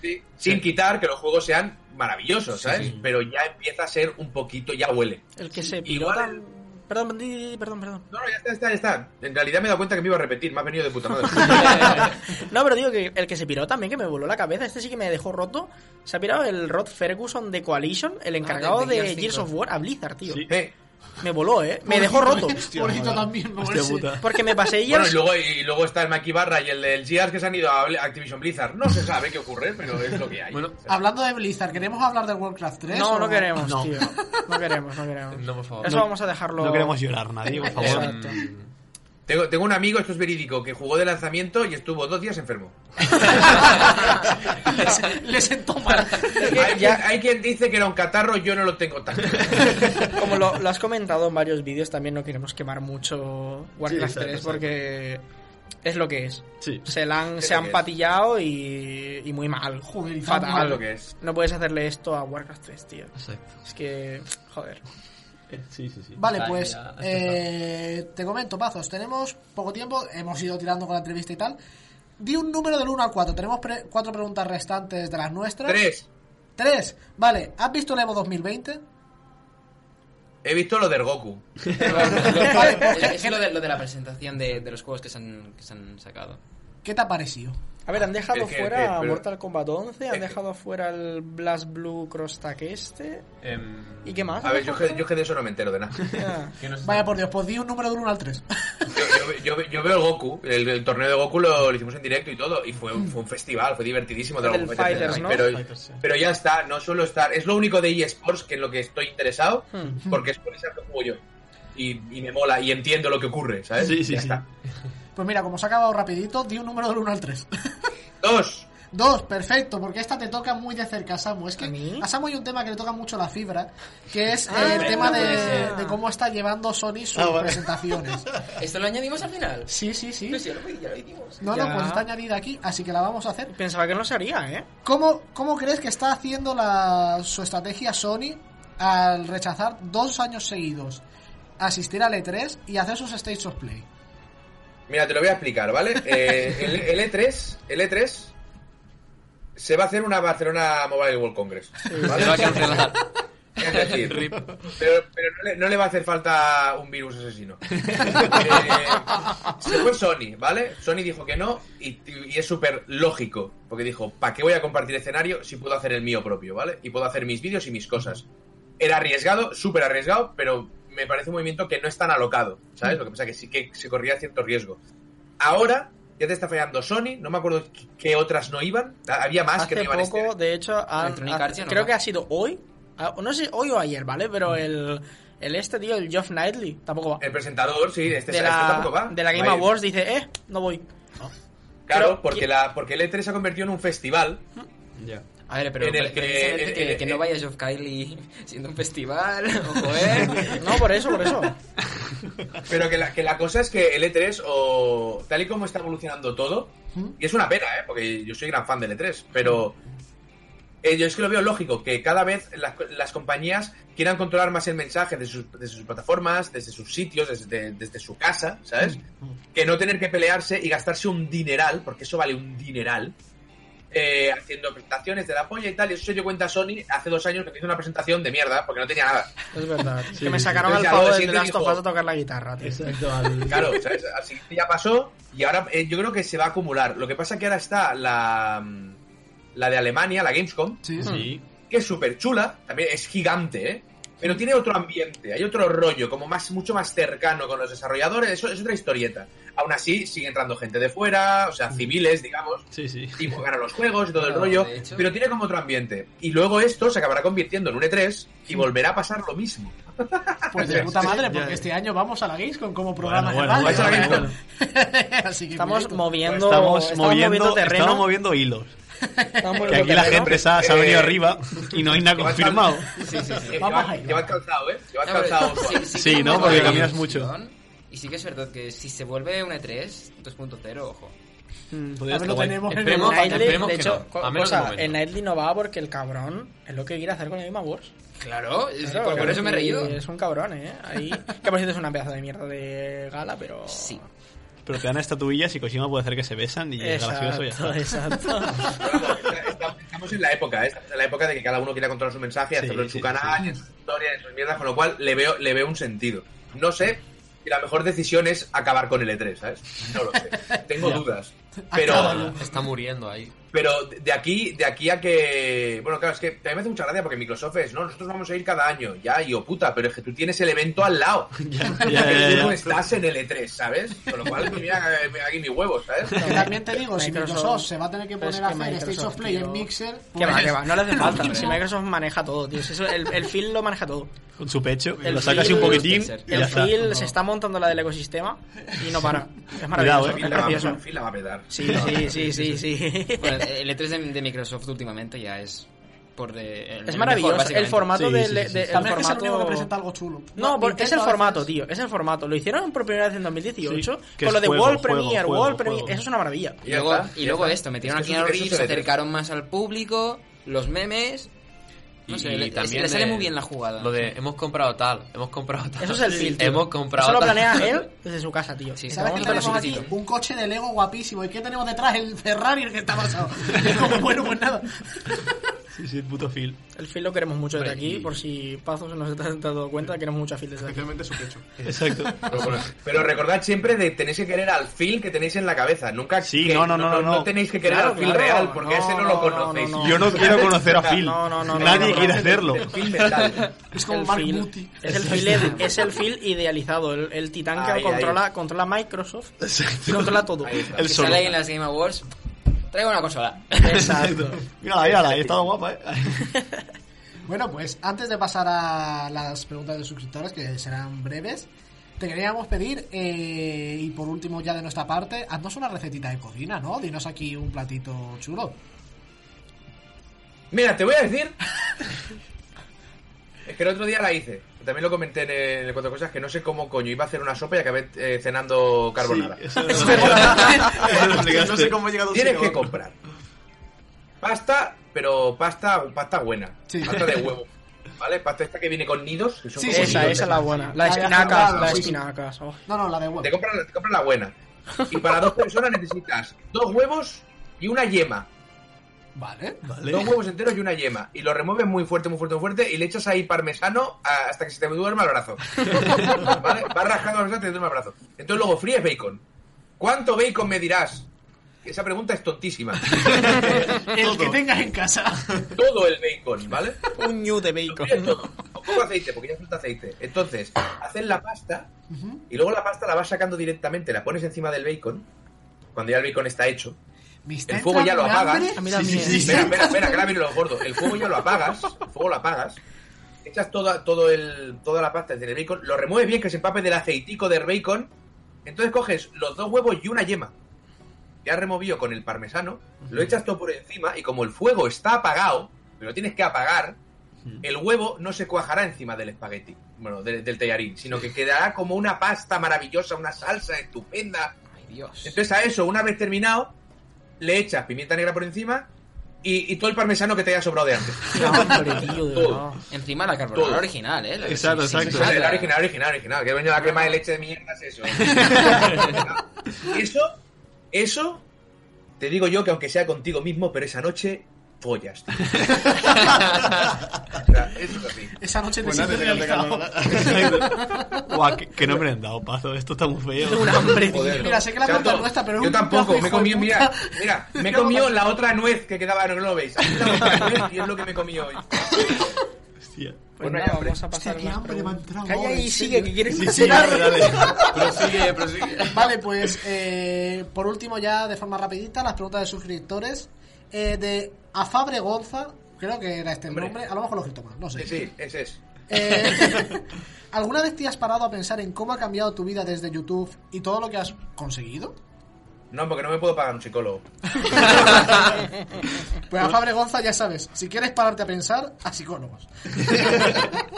Sí. Sin quitar que los juegos sean maravillosos, ¿sabes? Sí. Pero ya empieza a ser un poquito, ya huele. El que se pilota... Igual... Perdón. No, ya está. En realidad me he dado cuenta que me iba a repetir, me has venido de puta madre. No, pero digo que el que se piró también, que me voló la cabeza, este sí que me dejó roto. Se ha pirado el Rod Ferguson de Coalition, el encargado de Gears of War a Blizzard, tío. Sí. Me voló, me dejó roto. Pobrecito también, porque me pasé Gears... Bueno, y luego está el Maki Barra y el del Gears que se han ido a Activision Blizzard. No se sabe qué ocurre, pero es lo que hay. Bueno, hablando de Blizzard, ¿queremos hablar de Warcraft 3? No, no queremos, tío. No queremos. No, por favor. Eso vamos a dejarlo... No queremos llorar nadie, por favor. Exacto. Tengo un amigo, esto es verídico, que jugó de lanzamiento y estuvo 2 días enfermo. Le sentó mal. Hay quien dice que era un catarro, yo no lo tengo tanto. Como lo has comentado en varios vídeos, también no queremos quemar mucho Warcraft 3 porque es lo que es. Sí. Se han patillado y muy mal. Joder, fatal. Lo que es. No puedes hacerle esto a Warcraft 3, tío. Exacto. Es que, joder... Sí. Vale, pues te comento, Pazos, tenemos poco tiempo, hemos ido tirando con la entrevista y tal. Di un número del 1 al 4, tenemos 4 preguntas restantes de las nuestras. 3, vale, ¿has visto el Evo 2020? He visto lo del Goku. Vale, es lo de la presentación de los juegos que se han sacado. ¿Qué te ha parecido? A ver, han dejado fuera Mortal Kombat 11, han dejado fuera el Blast Blue Cross Tag este. ¿Y qué más? A ver, yo que de eso no me entero de nada. Yeah. Vaya por Dios, pues di un número del 1 al 3. Yo veo el Goku, el torneo de Goku lo hicimos en directo y todo, y fue un festival, fue divertidísimo. El Fighters, ¿no? Pero ya está, no suelo estar. Es lo único de eSports que en lo que estoy interesado, porque es por eso que juego yo. Y me mola, y entiendo lo que ocurre, ¿sabes? Sí. Está. Pues mira, como se ha acabado rapidito, di un número del 1 al 3. 2, perfecto, porque esta te toca muy de cerca, Samu. Es que a Samu hay un tema que le toca mucho la fibra, que es el tema de cómo está llevando Sony sus presentaciones. ¿Esto lo añadimos al final? Sí. Pues ya lo hicimos. No, pues está añadida aquí, así que la vamos a hacer. Pensaba que no se haría, ¿eh? ¿Cómo crees que está haciendo su estrategia Sony al rechazar 2 años seguidos asistir al E3 y hacer sus States of Play? Mira, te lo voy a explicar, ¿vale? El E3 se va a hacer una Barcelona Mobile World Congress, ¿vale? Se va a cancelar. Es decir, pero no le va a hacer falta un virus asesino. Se fue Sony, ¿vale? Sony dijo que no y es súper lógico, porque dijo, ¿para qué voy a compartir escenario si puedo hacer el mío propio, ¿vale? Y puedo hacer mis vídeos y mis cosas. Era arriesgado, súper arriesgado, pero... me parece un movimiento que no es tan alocado, ¿sabes? Lo que pasa es que sí que se corría cierto riesgo. Ahora ya te está fallando Sony, no me acuerdo qué otras no iban, había más que no iban. Hace poco, de hecho, creo que ha sido hoy, no sé, hoy o ayer, ¿vale? Pero el Geoff Knightley, tampoco va. El presentador, sí, este tampoco va. De la Game Awards dice, no voy. No. Claro, pero, porque el E3 se ha convertido en un festival. Ya. A ver, pero que no vaya Geoff Kylie siendo un festival, ojo, No, por eso. Pero que la cosa es que el E3, tal y como está evolucionando todo, y es una pena, porque yo soy gran fan del E3, pero yo es que lo veo lógico, que cada vez las compañías quieran controlar más el mensaje desde sus plataformas, desde sus sitios, desde su casa, ¿sabes? Que no tener que pelearse y gastarse un dineral, porque eso vale un dineral, haciendo presentaciones de la polla y tal, y eso se dio cuenta Sony hace 2 años que hizo una presentación de mierda, porque no tenía nada. Es verdad. Sí. Que me sacaron al pavo de las tofas a tocar la guitarra, tío. Exacto. Claro, ¿sabes? Así que ya pasó, y ahora yo creo que se va a acumular. Lo que pasa que ahora está la de Alemania, la Gamescom, sí. Que es súper chula, también es gigante, pero tiene otro ambiente, hay otro rollo, como mucho más cercano con los desarrolladores, eso es otra historieta. Aún así, sigue entrando gente de fuera, o sea, civiles, digamos, y jugar a los juegos y todo el rollo, pero tiene como otro ambiente. Y luego esto se acabará convirtiendo en un E3 y volverá a pasar lo mismo. Pues de puta madre, porque este año vamos a la Gamescom como programa de radio. Así que estamos moviendo terreno. Estamos moviendo hilos. Que aquí la gente se ha venido arriba y no hay nada confirmado. Sí. Llevas calzado, ¿eh? Sí, ¿no? Porque caminas mucho. Y sí que es verdad que si se vuelve una E3 2.0, ojo. Lo tenemos en el de hecho, el Nightly no va porque el cabrón es lo que quiere hacer con la misma Wars. Claro, por eso me he reído. Es un cabrón, ¿eh? Ahí, que por cierto es una pedazo de mierda de gala, pero... Sí. Pero te dan estatuillas y Kojima puede hacer que se besan y es gracioso ya. Exacto. Estamos en la época, de que cada uno quiera controlar su mensaje, hacerlo en su canal, en sus historias, en sus mierdas, con lo cual le veo un sentido. No sé si la mejor decisión es acabar con el E3, ¿sabes? No lo sé. Tengo dudas. Pero está muriendo ahí. Pero de aquí a que... Bueno, claro, es que también me hace mucha gracia porque Microsoft es... No, nosotros vamos a ir cada año. Ya, hijo puta, pero es que tú tienes el evento al lado. Tú no estás en el E3, ¿sabes? Con lo cual, mira aquí mis huevos, ¿sabes? También te digo, si Microsoft se va a tener que poner a hacer State of Play en Mixer... Que va, no le hace falta. Si Microsoft maneja todo, tío. Si eso, el Phil lo maneja todo. Con su pecho. Lo saca así un poquitín. El Phil se está montando la del ecosistema y no para. Es maravilloso. El Phil la va a petar. Sí. El E3 de Microsoft últimamente ya es por es maravilloso mejor, el formato del formato es el único que presenta algo chulo. Es el formato, tío, es el formato. Lo hicieron por primera vez en 2018 con lo de World Premiere. Eso es una maravilla. Y luego esto metieron aquí a Riff, se acercaron más al público, los memes. No sé, le sale muy bien la jugada. Lo de hemos comprado tal. Eso es el filtro. Eso lo planea él desde su casa, tío. Sí, ¿sabes que tenemos aquí? Un coche de Lego guapísimo. ¿Y qué tenemos detrás? El Ferrari, el que está pasado. Es como, bueno, pues nada. Sí, el puto Phil. El Phil lo queremos mucho desde aquí. Por si Pazos nos está dando cuenta, queremos mucho a Phil desde aquí. Especialmente su pecho. Exacto. Pero recordad siempre de tenéis que querer al Phil que tenéis en la cabeza. Nunca. Sí, no. No tenéis que querer al Phil real porque ese no lo conocéis. Yo no quiero conocer a Phil. No. Nadie quiere hacerlo. Es como Mark Muti. Es el Phil idealizado. El titán que controla Microsoft. Exacto. Controla todo. El solo. Sale ahí en las Game Awards. Traigo una consola. Exacto. Mírala, ahí está guapa, Bueno, pues antes de pasar a las preguntas de suscriptores, que serán breves, te queríamos pedir, y por último ya de nuestra parte, haznos una recetita de cocina, ¿no? Dinos aquí un platito chulo. Mira, te voy a decir... Es que el otro día la hice. También lo comenté en el Cuatro Cosas, que no sé cómo coño iba a hacer una sopa y acabé cenando carbonara. Sí, no sé cómo he llegado. Tienes que comprar pasta, pero pasta buena. Sí. Pasta de huevo. ¿Vale? Pasta esta que viene con nidos. Que son esa es la buena. La de espinacas. Oh. No, la de huevo. Te compras la buena. Y para 2 personas necesitas 2 huevos y una yema. Vale. 2 huevos enteros y una yema. Y lo remueves muy fuerte, muy fuerte, muy fuerte. Y le echas ahí parmesano hasta que se te duerma el brazo. ¿Vale? Vas rascando hasta que te duerma el brazo. Entonces luego fríes bacon. ¿Cuánto bacon me dirás? Esa pregunta es tontísima. El que tengas en casa. Todo el bacon, ¿vale? Un ñu de bacon. Con poco aceite, porque ya falta aceite. Entonces, haces la pasta. Y luego la pasta la vas sacando directamente. La pones encima del bacon. Cuando ya el bacon está hecho. El fuego ya lo apagas. Espera, que ahora viene lo gordo. El fuego ya lo apagas. Echas toda la pasta en el bacon. Lo remueves bien, que se empape del aceitico del bacon. Entonces coges los 2 huevos y una yema. Ya removido con el parmesano. Lo echas todo por encima. Y como el fuego está apagado, pero tienes que apagar, el huevo no se cuajará encima del espagueti. Bueno, del tallarín. Sino que quedará como una pasta maravillosa. Una salsa estupenda. Ay, Dios. Entonces a eso, una vez terminado, le echas pimienta negra por encima, Y todo el parmesano que te haya sobrado de antes. Encima la carbonara original, ¿eh? Exacto. La original. Que venía la crema de leche de mierda, es eso. Eso, te digo yo que aunque sea contigo mismo, pero esa noche follas. Esa noche te sientes realizado. Guau, que no me han dado, Pazo. Esto está muy feo. Mira, sé que la planta no está, pero... Yo tampoco, me comí, mira, me he comido la otra nuez que quedaba, no lo veis. Y es lo que me comí hoy. Hostia. Pues nada, vamos a pasar. Calla ahí, sigue, que quieres mencionar. Prosigue. Vale, pues por último ya, de forma rapidita, las preguntas de suscriptores. De Afabre Gonza, creo que era este el nombre, a lo mejor lo escrito mal, no sé. Sí, ese es. ¿Alguna vez te has parado a pensar en cómo ha cambiado tu vida desde YouTube y todo lo que has conseguido? No, porque no me puedo pagar un psicólogo. Pues Afabre Gonza, ya sabes, si quieres pararte a pensar, a psicólogos.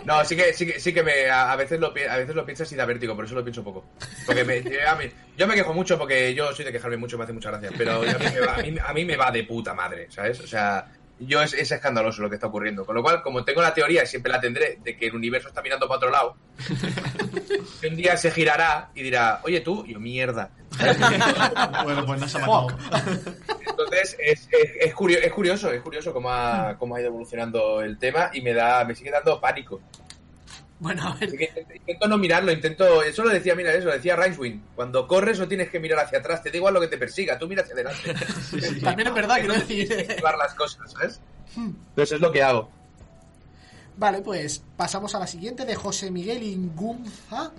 No, sí que me, a veces lo piensas y da vértigo, por eso lo pienso poco. Porque yo me quejo mucho, porque yo soy de quejarme mucho, me hace mucha gracia, pero a mí me va de puta madre, ¿sabes? O sea, yo es escandaloso lo que está ocurriendo. Con lo cual, como tengo la teoría, siempre la tendré, de que el universo está mirando para otro lado, que un día se girará y dirá, oye tú, y yo, mierda. Bueno, pues no se ha matado. Entonces es curioso cómo ha ido evolucionando el tema y me sigue dando pánico. Bueno, a ver. Intento no mirarlo, eso lo decía, Rainswind, cuando corres no tienes que mirar hacia atrás, te da igual lo que te persiga, tú mira hacia adelante. Sí. También es verdad, quiero decir, llevar las cosas, ¿sabes? Entonces es lo que hago. Vale, pues pasamos a la siguiente, de José Miguel Ingunza.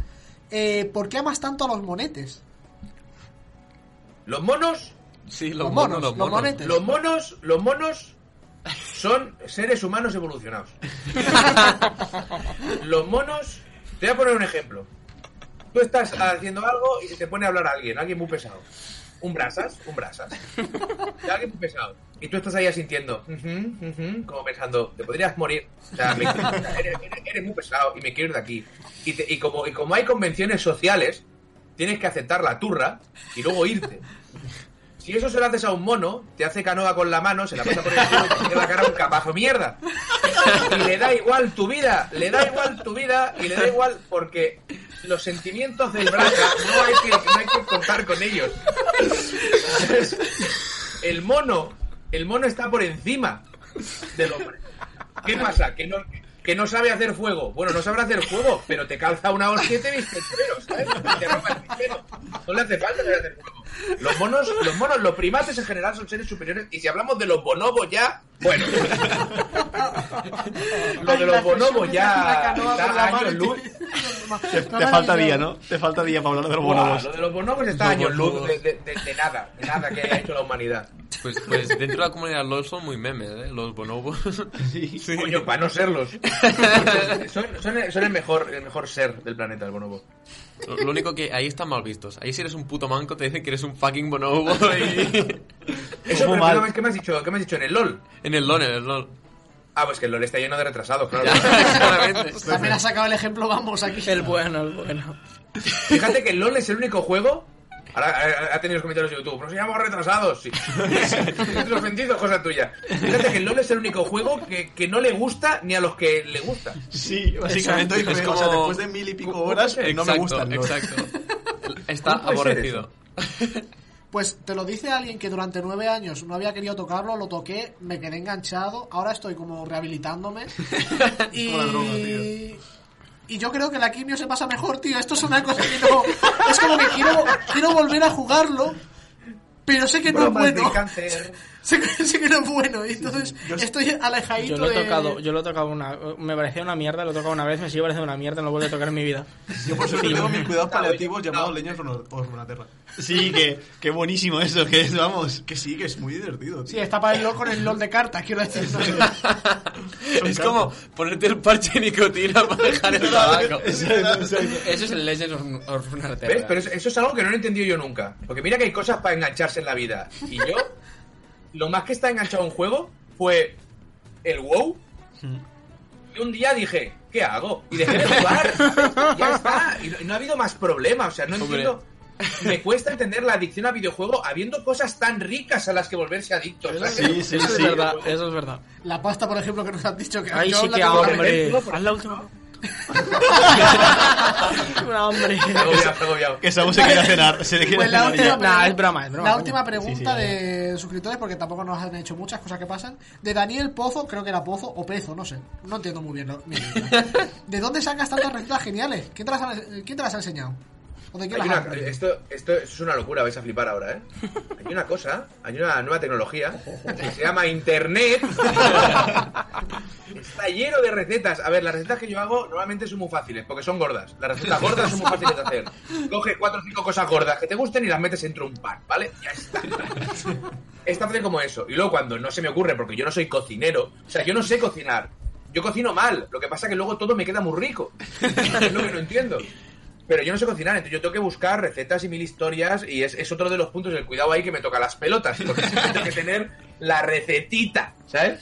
¿Por qué amas tanto a los monetes? ¿Los monos? Sí, los monos. Los monos son seres humanos evolucionados. Los monos... Te voy a poner un ejemplo. Tú estás haciendo algo y se te pone a hablar alguien muy pesado. Un brasas. Alguien muy pesado. Y tú estás ahí asintiendo, como pensando, te podrías morir. O sea, eres muy pesado y me quiero ir de aquí. Y como hay convenciones sociales, tienes que aceptar la turra y luego irte. Si eso se lo haces a un mono, te hace canoa con la mano, se la pasa por el culo y te queda la cara un capazo mierda. Y le da igual tu vida y le da igual, porque los sentimientos del Blanca no hay que contar con ellos. Entonces, el mono está por encima del hombre. ¿Qué pasa? Que no sabe hacer fuego. Bueno, no sabrá hacer fuego, pero te calza una hostia y te viste entero, ¿sabes? Te rompa el pistero. No le hace falta saber hacer fuego. Los monos, los primates en general son seres superiores. Y si hablamos de los bonobos ya... Bueno. Lo de los bonobos ya está años luz. Te falta día, ¿no? Te falta día para hablar de los bonobos. Lo de los bonobos está años luz de nada que haya hecho la humanidad. Pues dentro de la comunidad LOL son muy memes, ¿eh? Los bonobos. Sí. Coño, para no serlos. Son el mejor ser del planeta, el bonobo. Lo único que ahí están mal vistos. Ahí si eres un puto manco te dicen que eres un fucking bonobo y... Eso, pero ¿qué me has dicho? ¿En el LOL? En el LOL. Ah, pues que el LOL está lleno de retrasados, claro. También has sacado el ejemplo, vamos, aquí. El bueno. Fíjate que el LOL es el único juego... Ahora ha tenido los comentarios de YouTube, pero se llaman retrasados, sí. Los ofendidos, cosa tuya. Fíjate que el LOL es el único juego que no le gusta ni a los que le gusta. Sí, básicamente. Es como... o sea, después de 1000 y pico horas, exacto, no me gusta el LOL. Exacto. Está aborrecido. Pues te lo dice alguien que durante 9 años no había querido tocarlo, lo toqué, me quedé enganchado, ahora estoy como rehabilitándome. Y... con la droga, tío. Y yo creo que la quimio se pasa mejor, tío. Esto es una cosa que no... Es como que quiero volver a jugarlo, pero sé que no es bueno. Sé que no es bueno. Y entonces estoy alejadito. Yo lo he tocado una... Me parecía una mierda, lo he tocado una vez, me sigue pareciendo una mierda, no lo vuelvo a tocar en mi vida. Yo por suerte tengo mis cuidados paliativos llamados leñas por Runaterra. Sí, que buenísimo eso, que es, vamos, que sí, que es muy divertido, tío. Sí, está para el LOL con el LOL de cartas, quiero decir. Es como ponerte el parche de nicotina para dejar el tabaco. Eso es el Legend of Runaterra. ¿Ves? Pero eso es algo que no he entendido yo nunca. Porque mira que hay cosas para engancharse en la vida. Y yo, lo más que está enganchado a un juego fue el WoW. Y un día dije, ¿qué hago? Y dejé de jugar. Ya está. Y no ha habido más problemas. O sea, no entiendo... Me cuesta entender la adicción al videojuego habiendo cosas tan ricas a las que volverse adictos. Sí, eso es verdad, eso es verdad. La pasta, por ejemplo, que nos han dicho que... Ahí sí que, hombre, haz la última. No, hombre. Agobiado. Que Samu se quiere cenar. Se le quiere cenar. Es broma. La última pregunta de suscriptores, porque tampoco nos han hecho muchas cosas que pasan. De Daniel Pozo, creo que era Pozo o Pezo, no sé. No entiendo muy bien. ¿De dónde sacas tantas recetas geniales? ¿Quién te las ha enseñado? Esto es una locura, vais a flipar ahora, ¿eh? Hay una nueva tecnología que se llama Internet. Está lleno de recetas. A ver, las recetas que yo hago normalmente son muy fáciles, porque son gordas. Las recetas gordas son muy fáciles de hacer. Coge 4 o 5 cosas gordas que te gusten y las metes entre un pan, ¿vale? Ya está. Es tan fácil como eso. Y luego cuando no se me ocurre, porque yo no soy cocinero, o sea, yo no sé cocinar. Yo cocino mal, lo que pasa es que luego todo me queda muy rico. Es lo que no entiendo. Pero yo no sé cocinar, entonces yo tengo que buscar recetas y mil historias, y es otro de los puntos del cuidado ahí que me toca las pelotas, porque tengo que tener la recetita, ¿sabes?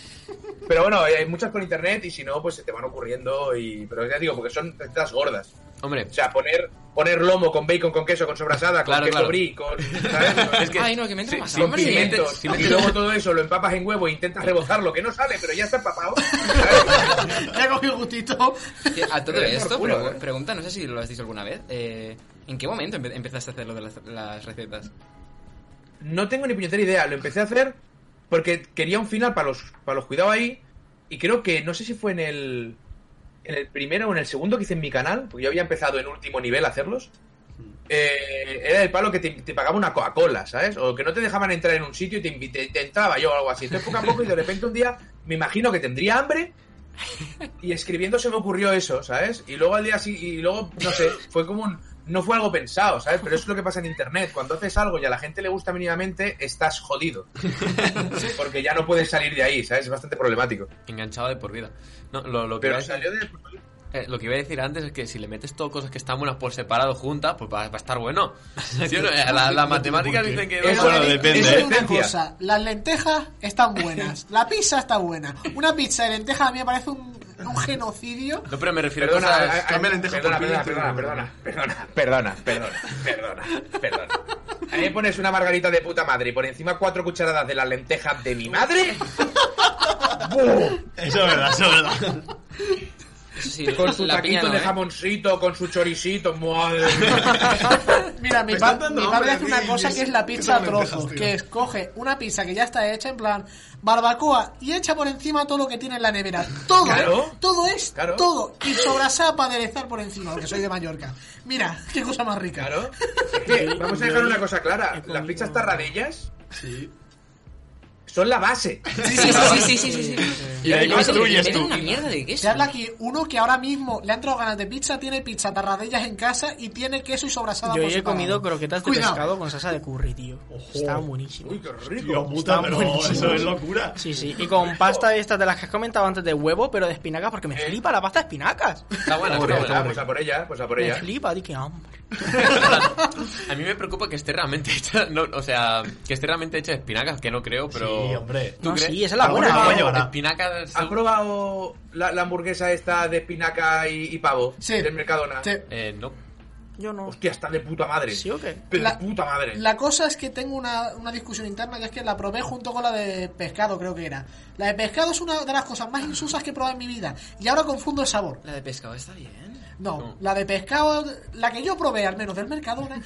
Pero bueno, hay muchas por internet y si no, pues se te van ocurriendo, y pero ya digo, porque son recetas gordas. Hombre. O sea, poner lomo con bacon, con queso, con sobrasada, con queso brie, con... ¿sabes? Es que, ay, no, que me entra más hambre. Y luego todo eso lo empapas en huevo e intentas rebozarlo, que no sale, pero ya está empapado. Ya cogí el gustito. A todo esto, pero pregunta, no sé si lo has dicho alguna vez, ¿en qué momento empezaste a hacer lo de las recetas? No tengo ni puñetera idea, lo empecé a hacer porque quería un final para los cuidados ahí, y creo que, no sé si fue en el primero o en el segundo que hice en mi canal, porque yo había empezado en último nivel a hacerlos, era el palo que te pagaba una Coca-Cola, ¿sabes? O que no te dejaban entrar en un sitio y te entraba yo o algo así. Entonces poco a poco, y de repente un día me imagino que tendría hambre y escribiendo se me ocurrió eso, ¿sabes? Y luego al día así, y luego, no sé, fue como no fue algo pensado, ¿sabes? Pero eso es lo que pasa en internet. Cuando haces algo y a la gente le gusta mínimamente, estás jodido. Porque ya no puedes salir de ahí, ¿sabes? Es bastante problemático. Enganchado de por vida. No, lo que iba a decir antes es que si le metes todo cosas que están buenas por separado juntas, pues va a estar bueno. ¿Sí? Las matemáticas dicen que... Eso depende. Eso es una cosa. Las lentejas están buenas. La pizza está buena. Una pizza de lentejas a mí me parece un genocidio. No, pero me refiero a cambia lentejas por pizza. Perdona. A mí me pones una margarita de puta madre y por encima 4 cucharadas de las lentejas de mi madre. Eso es verdad. Sí, con su taquito de jamoncito, con su choricito, madre. Mira, mi padre hace una cosa que es la pizza a trozos, que escoge una pizza que ya está hecha, en plan barbacoa, y echa por encima todo lo que tiene en la nevera. Todo, ¿claro? Todo. Y sobrasada para aderezar por encima, porque soy de Mallorca. Mira, qué cosa más rica. Claro. Vamos a dejar una cosa clara. Las pizzas tarradellas... Sí. Son la base. Sí. Y ahí construyes tú. Se habla aquí uno que ahora mismo le han entrado ganas de pizza, tiene pizza tarradellas en casa y tiene queso y sobrasada. Yo he comido croquetas de pescado con salsa de curry, tío. Está buenísimo. Uy, qué rico. Tío, puta, pero eso es locura. Sí. Y con pasta estas de las que has comentado antes de huevo, pero de espinacas, porque me flipa la pasta de espinacas. Está buena, pues a por ella. Me flipa, tío, qué hambre. A mí me preocupa que esté realmente hecha, de espinacas, que no creo, pero... Sí, hombre. ¿Tú crees? Sí, esa es la buena. ¿Has probado la hamburguesa esta de espinaca y pavo? Sí. Del Mercadona. Sí. No. Yo no. Hostia, está de puta madre. ¿Sí o qué? De puta madre. La cosa es que tengo una discusión interna, que es que la probé junto con la de pescado, creo que era. La de pescado es una de las cosas más insusas que he probado en mi vida. Y ahora confundo el sabor. La de pescado está bien. No, la de pescado, la que yo probé, al menos del Mercadona,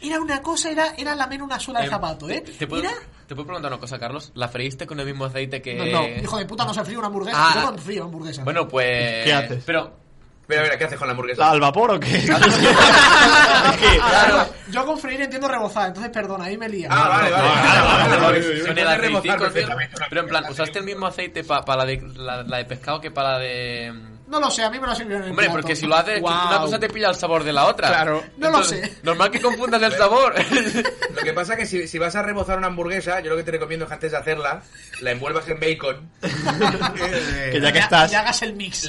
era la menos una suela de zapato, ¿eh? ¿Te puedo preguntar una cosa, Carlos? ¿La freíste con el mismo aceite que...? No, hijo de puta, no se fríe una hamburguesa. Yo no frío hamburguesa. Bueno, pues... ¿Qué haces? Pero, ¿qué haces con la hamburguesa? ¿La al vapor o qué? Claro. Yo con freír entiendo rebozar, entonces perdona, ahí me lía. Vale. Pero en plan, ¿usaste el mismo aceite para la de pescado que para la de...? No lo sé, a mí me lo sirvió en el plato. Hombre, porque si lo haces, una cosa te pilla el sabor de la otra. Claro, no lo sé. Normal que confundas el sabor. Lo que pasa es que si vas a rebozar una hamburguesa, yo lo que te recomiendo es que antes de hacerla, la envuelvas en bacon. Que ya que estás... Y hagas el mix.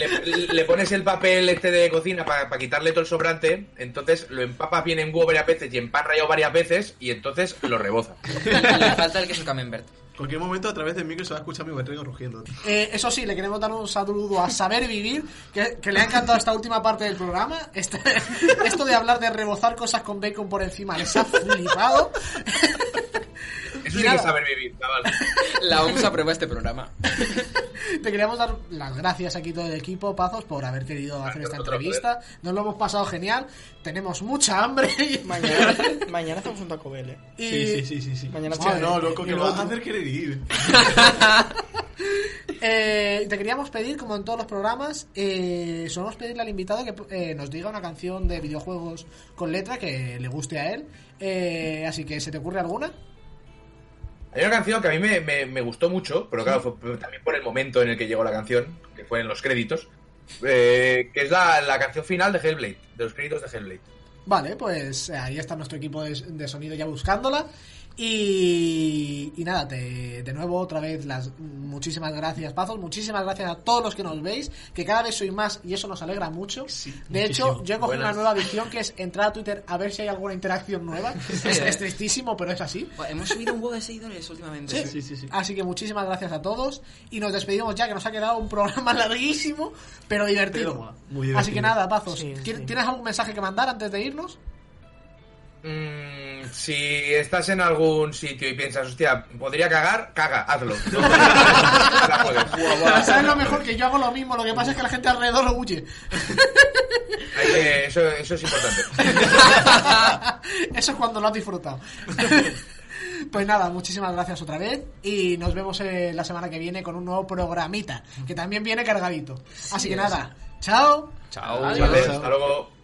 Le pones el papel este de cocina para quitarle todo el sobrante, entonces lo empapas bien en huevo varias veces y en pan rallado varias veces, y entonces lo rebozas. Le falta el queso camembert. cualquier momento a través del micro se va a escuchar mi Bertrego rugiendo. Eso sí, le queremos dar un saludo a Saber Vivir, que le ha encantado esta última parte del programa. Esto de hablar de rebozar cosas con bacon por encima, les ha flipado. Eso sí que es saber vivir, chaval. La OMS aprueba este programa. Te queríamos dar las gracias aquí todo el equipo, Pazos, por haber querido hacer esta entrevista. Nos lo hemos pasado genial. Tenemos mucha hambre. Mañana hacemos un Taco Bell, ¿eh? Sí. Mañana hacemos un loco, que lo vas a hacer querer ir. Te queríamos pedir, como en todos los programas, solemos pedirle al invitado que nos diga una canción de videojuegos con letra que le guste a él. Así que, ¿se te ocurre alguna? Hay una canción que a mí me gustó mucho, pero claro, fue también por el momento en el que llegó la canción, que fue en los créditos, que es la canción final de Hellblade, de los créditos de Hellblade. Vale, pues ahí está nuestro equipo de sonido ya buscándola. Y nada, de nuevo, otra vez, muchísimas gracias, Pazos. Muchísimas gracias a todos los que nos veis, que cada vez sois más y eso nos alegra mucho. Sí, de muchísimo. Hecho, yo he cogido una nueva adicción, que es entrar a Twitter a ver si hay alguna interacción nueva. Es tristísimo, pero es así. Bueno, hemos subido un huevo de seguidores últimamente. Sí. Así que muchísimas gracias a todos. Y nos despedimos ya, que nos ha quedado un programa larguísimo, pero divertido. Muy divertido. Así que nada, Pazos, ¿tienes algún mensaje que mandar antes de irnos? Si estás en algún sitio y piensas, hostia, podría cagar, caga, hazlo. No, ¿sabes lo mejor? Que yo hago lo mismo, lo que pasa es que la gente alrededor lo huye. Eso es importante. Eso es cuando lo has disfrutado. Pues nada, muchísimas gracias otra vez y nos vemos la semana que viene con un nuevo programita, que también viene cargadito. Así que nada, chao. Chao. Adiós. Vale, hasta luego.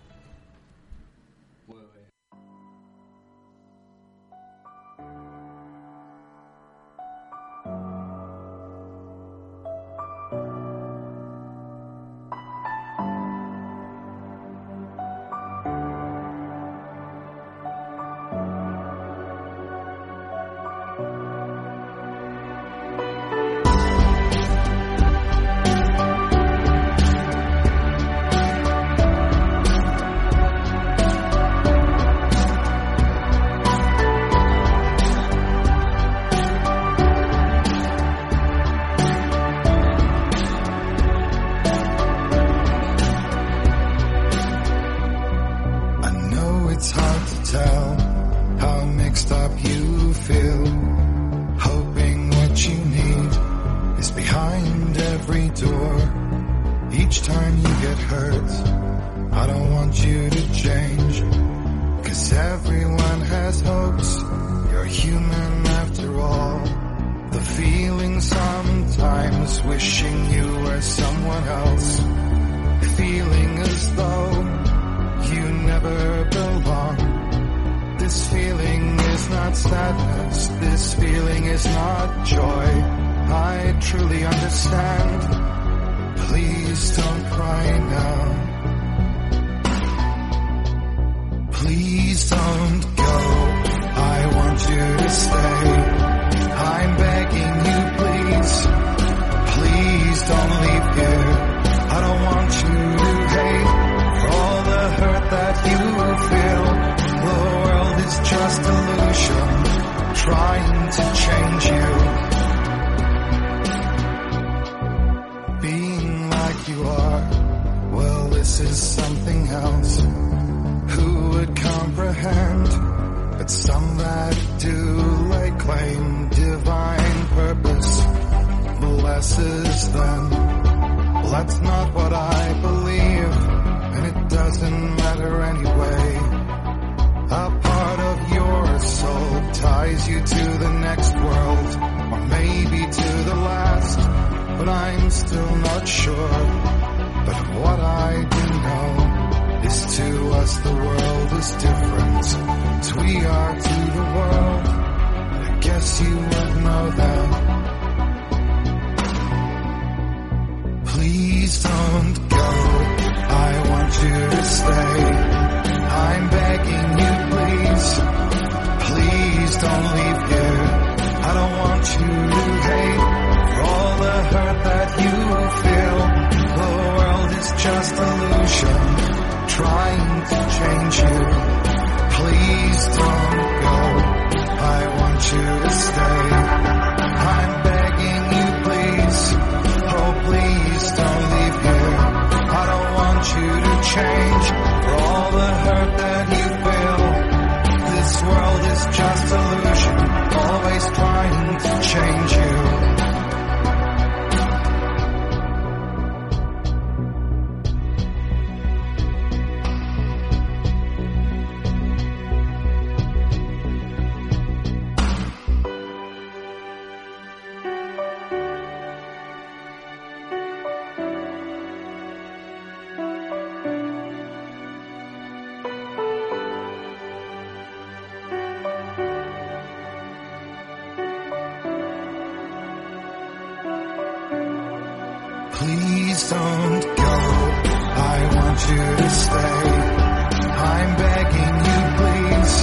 Please don't go, I want you to stay. Please don't go. I want you to stay. I'm begging you, please.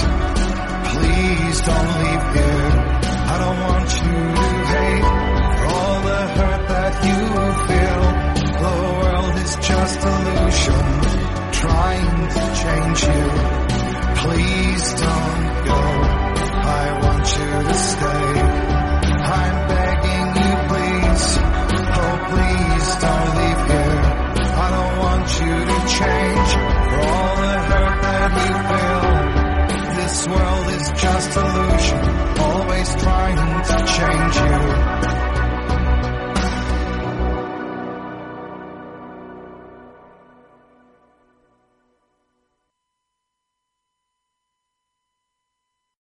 Please don't leave here. I don't want you to hate all the hurt that you feel. The world is just illusion, trying to change you. Please don't go. I want you to stay.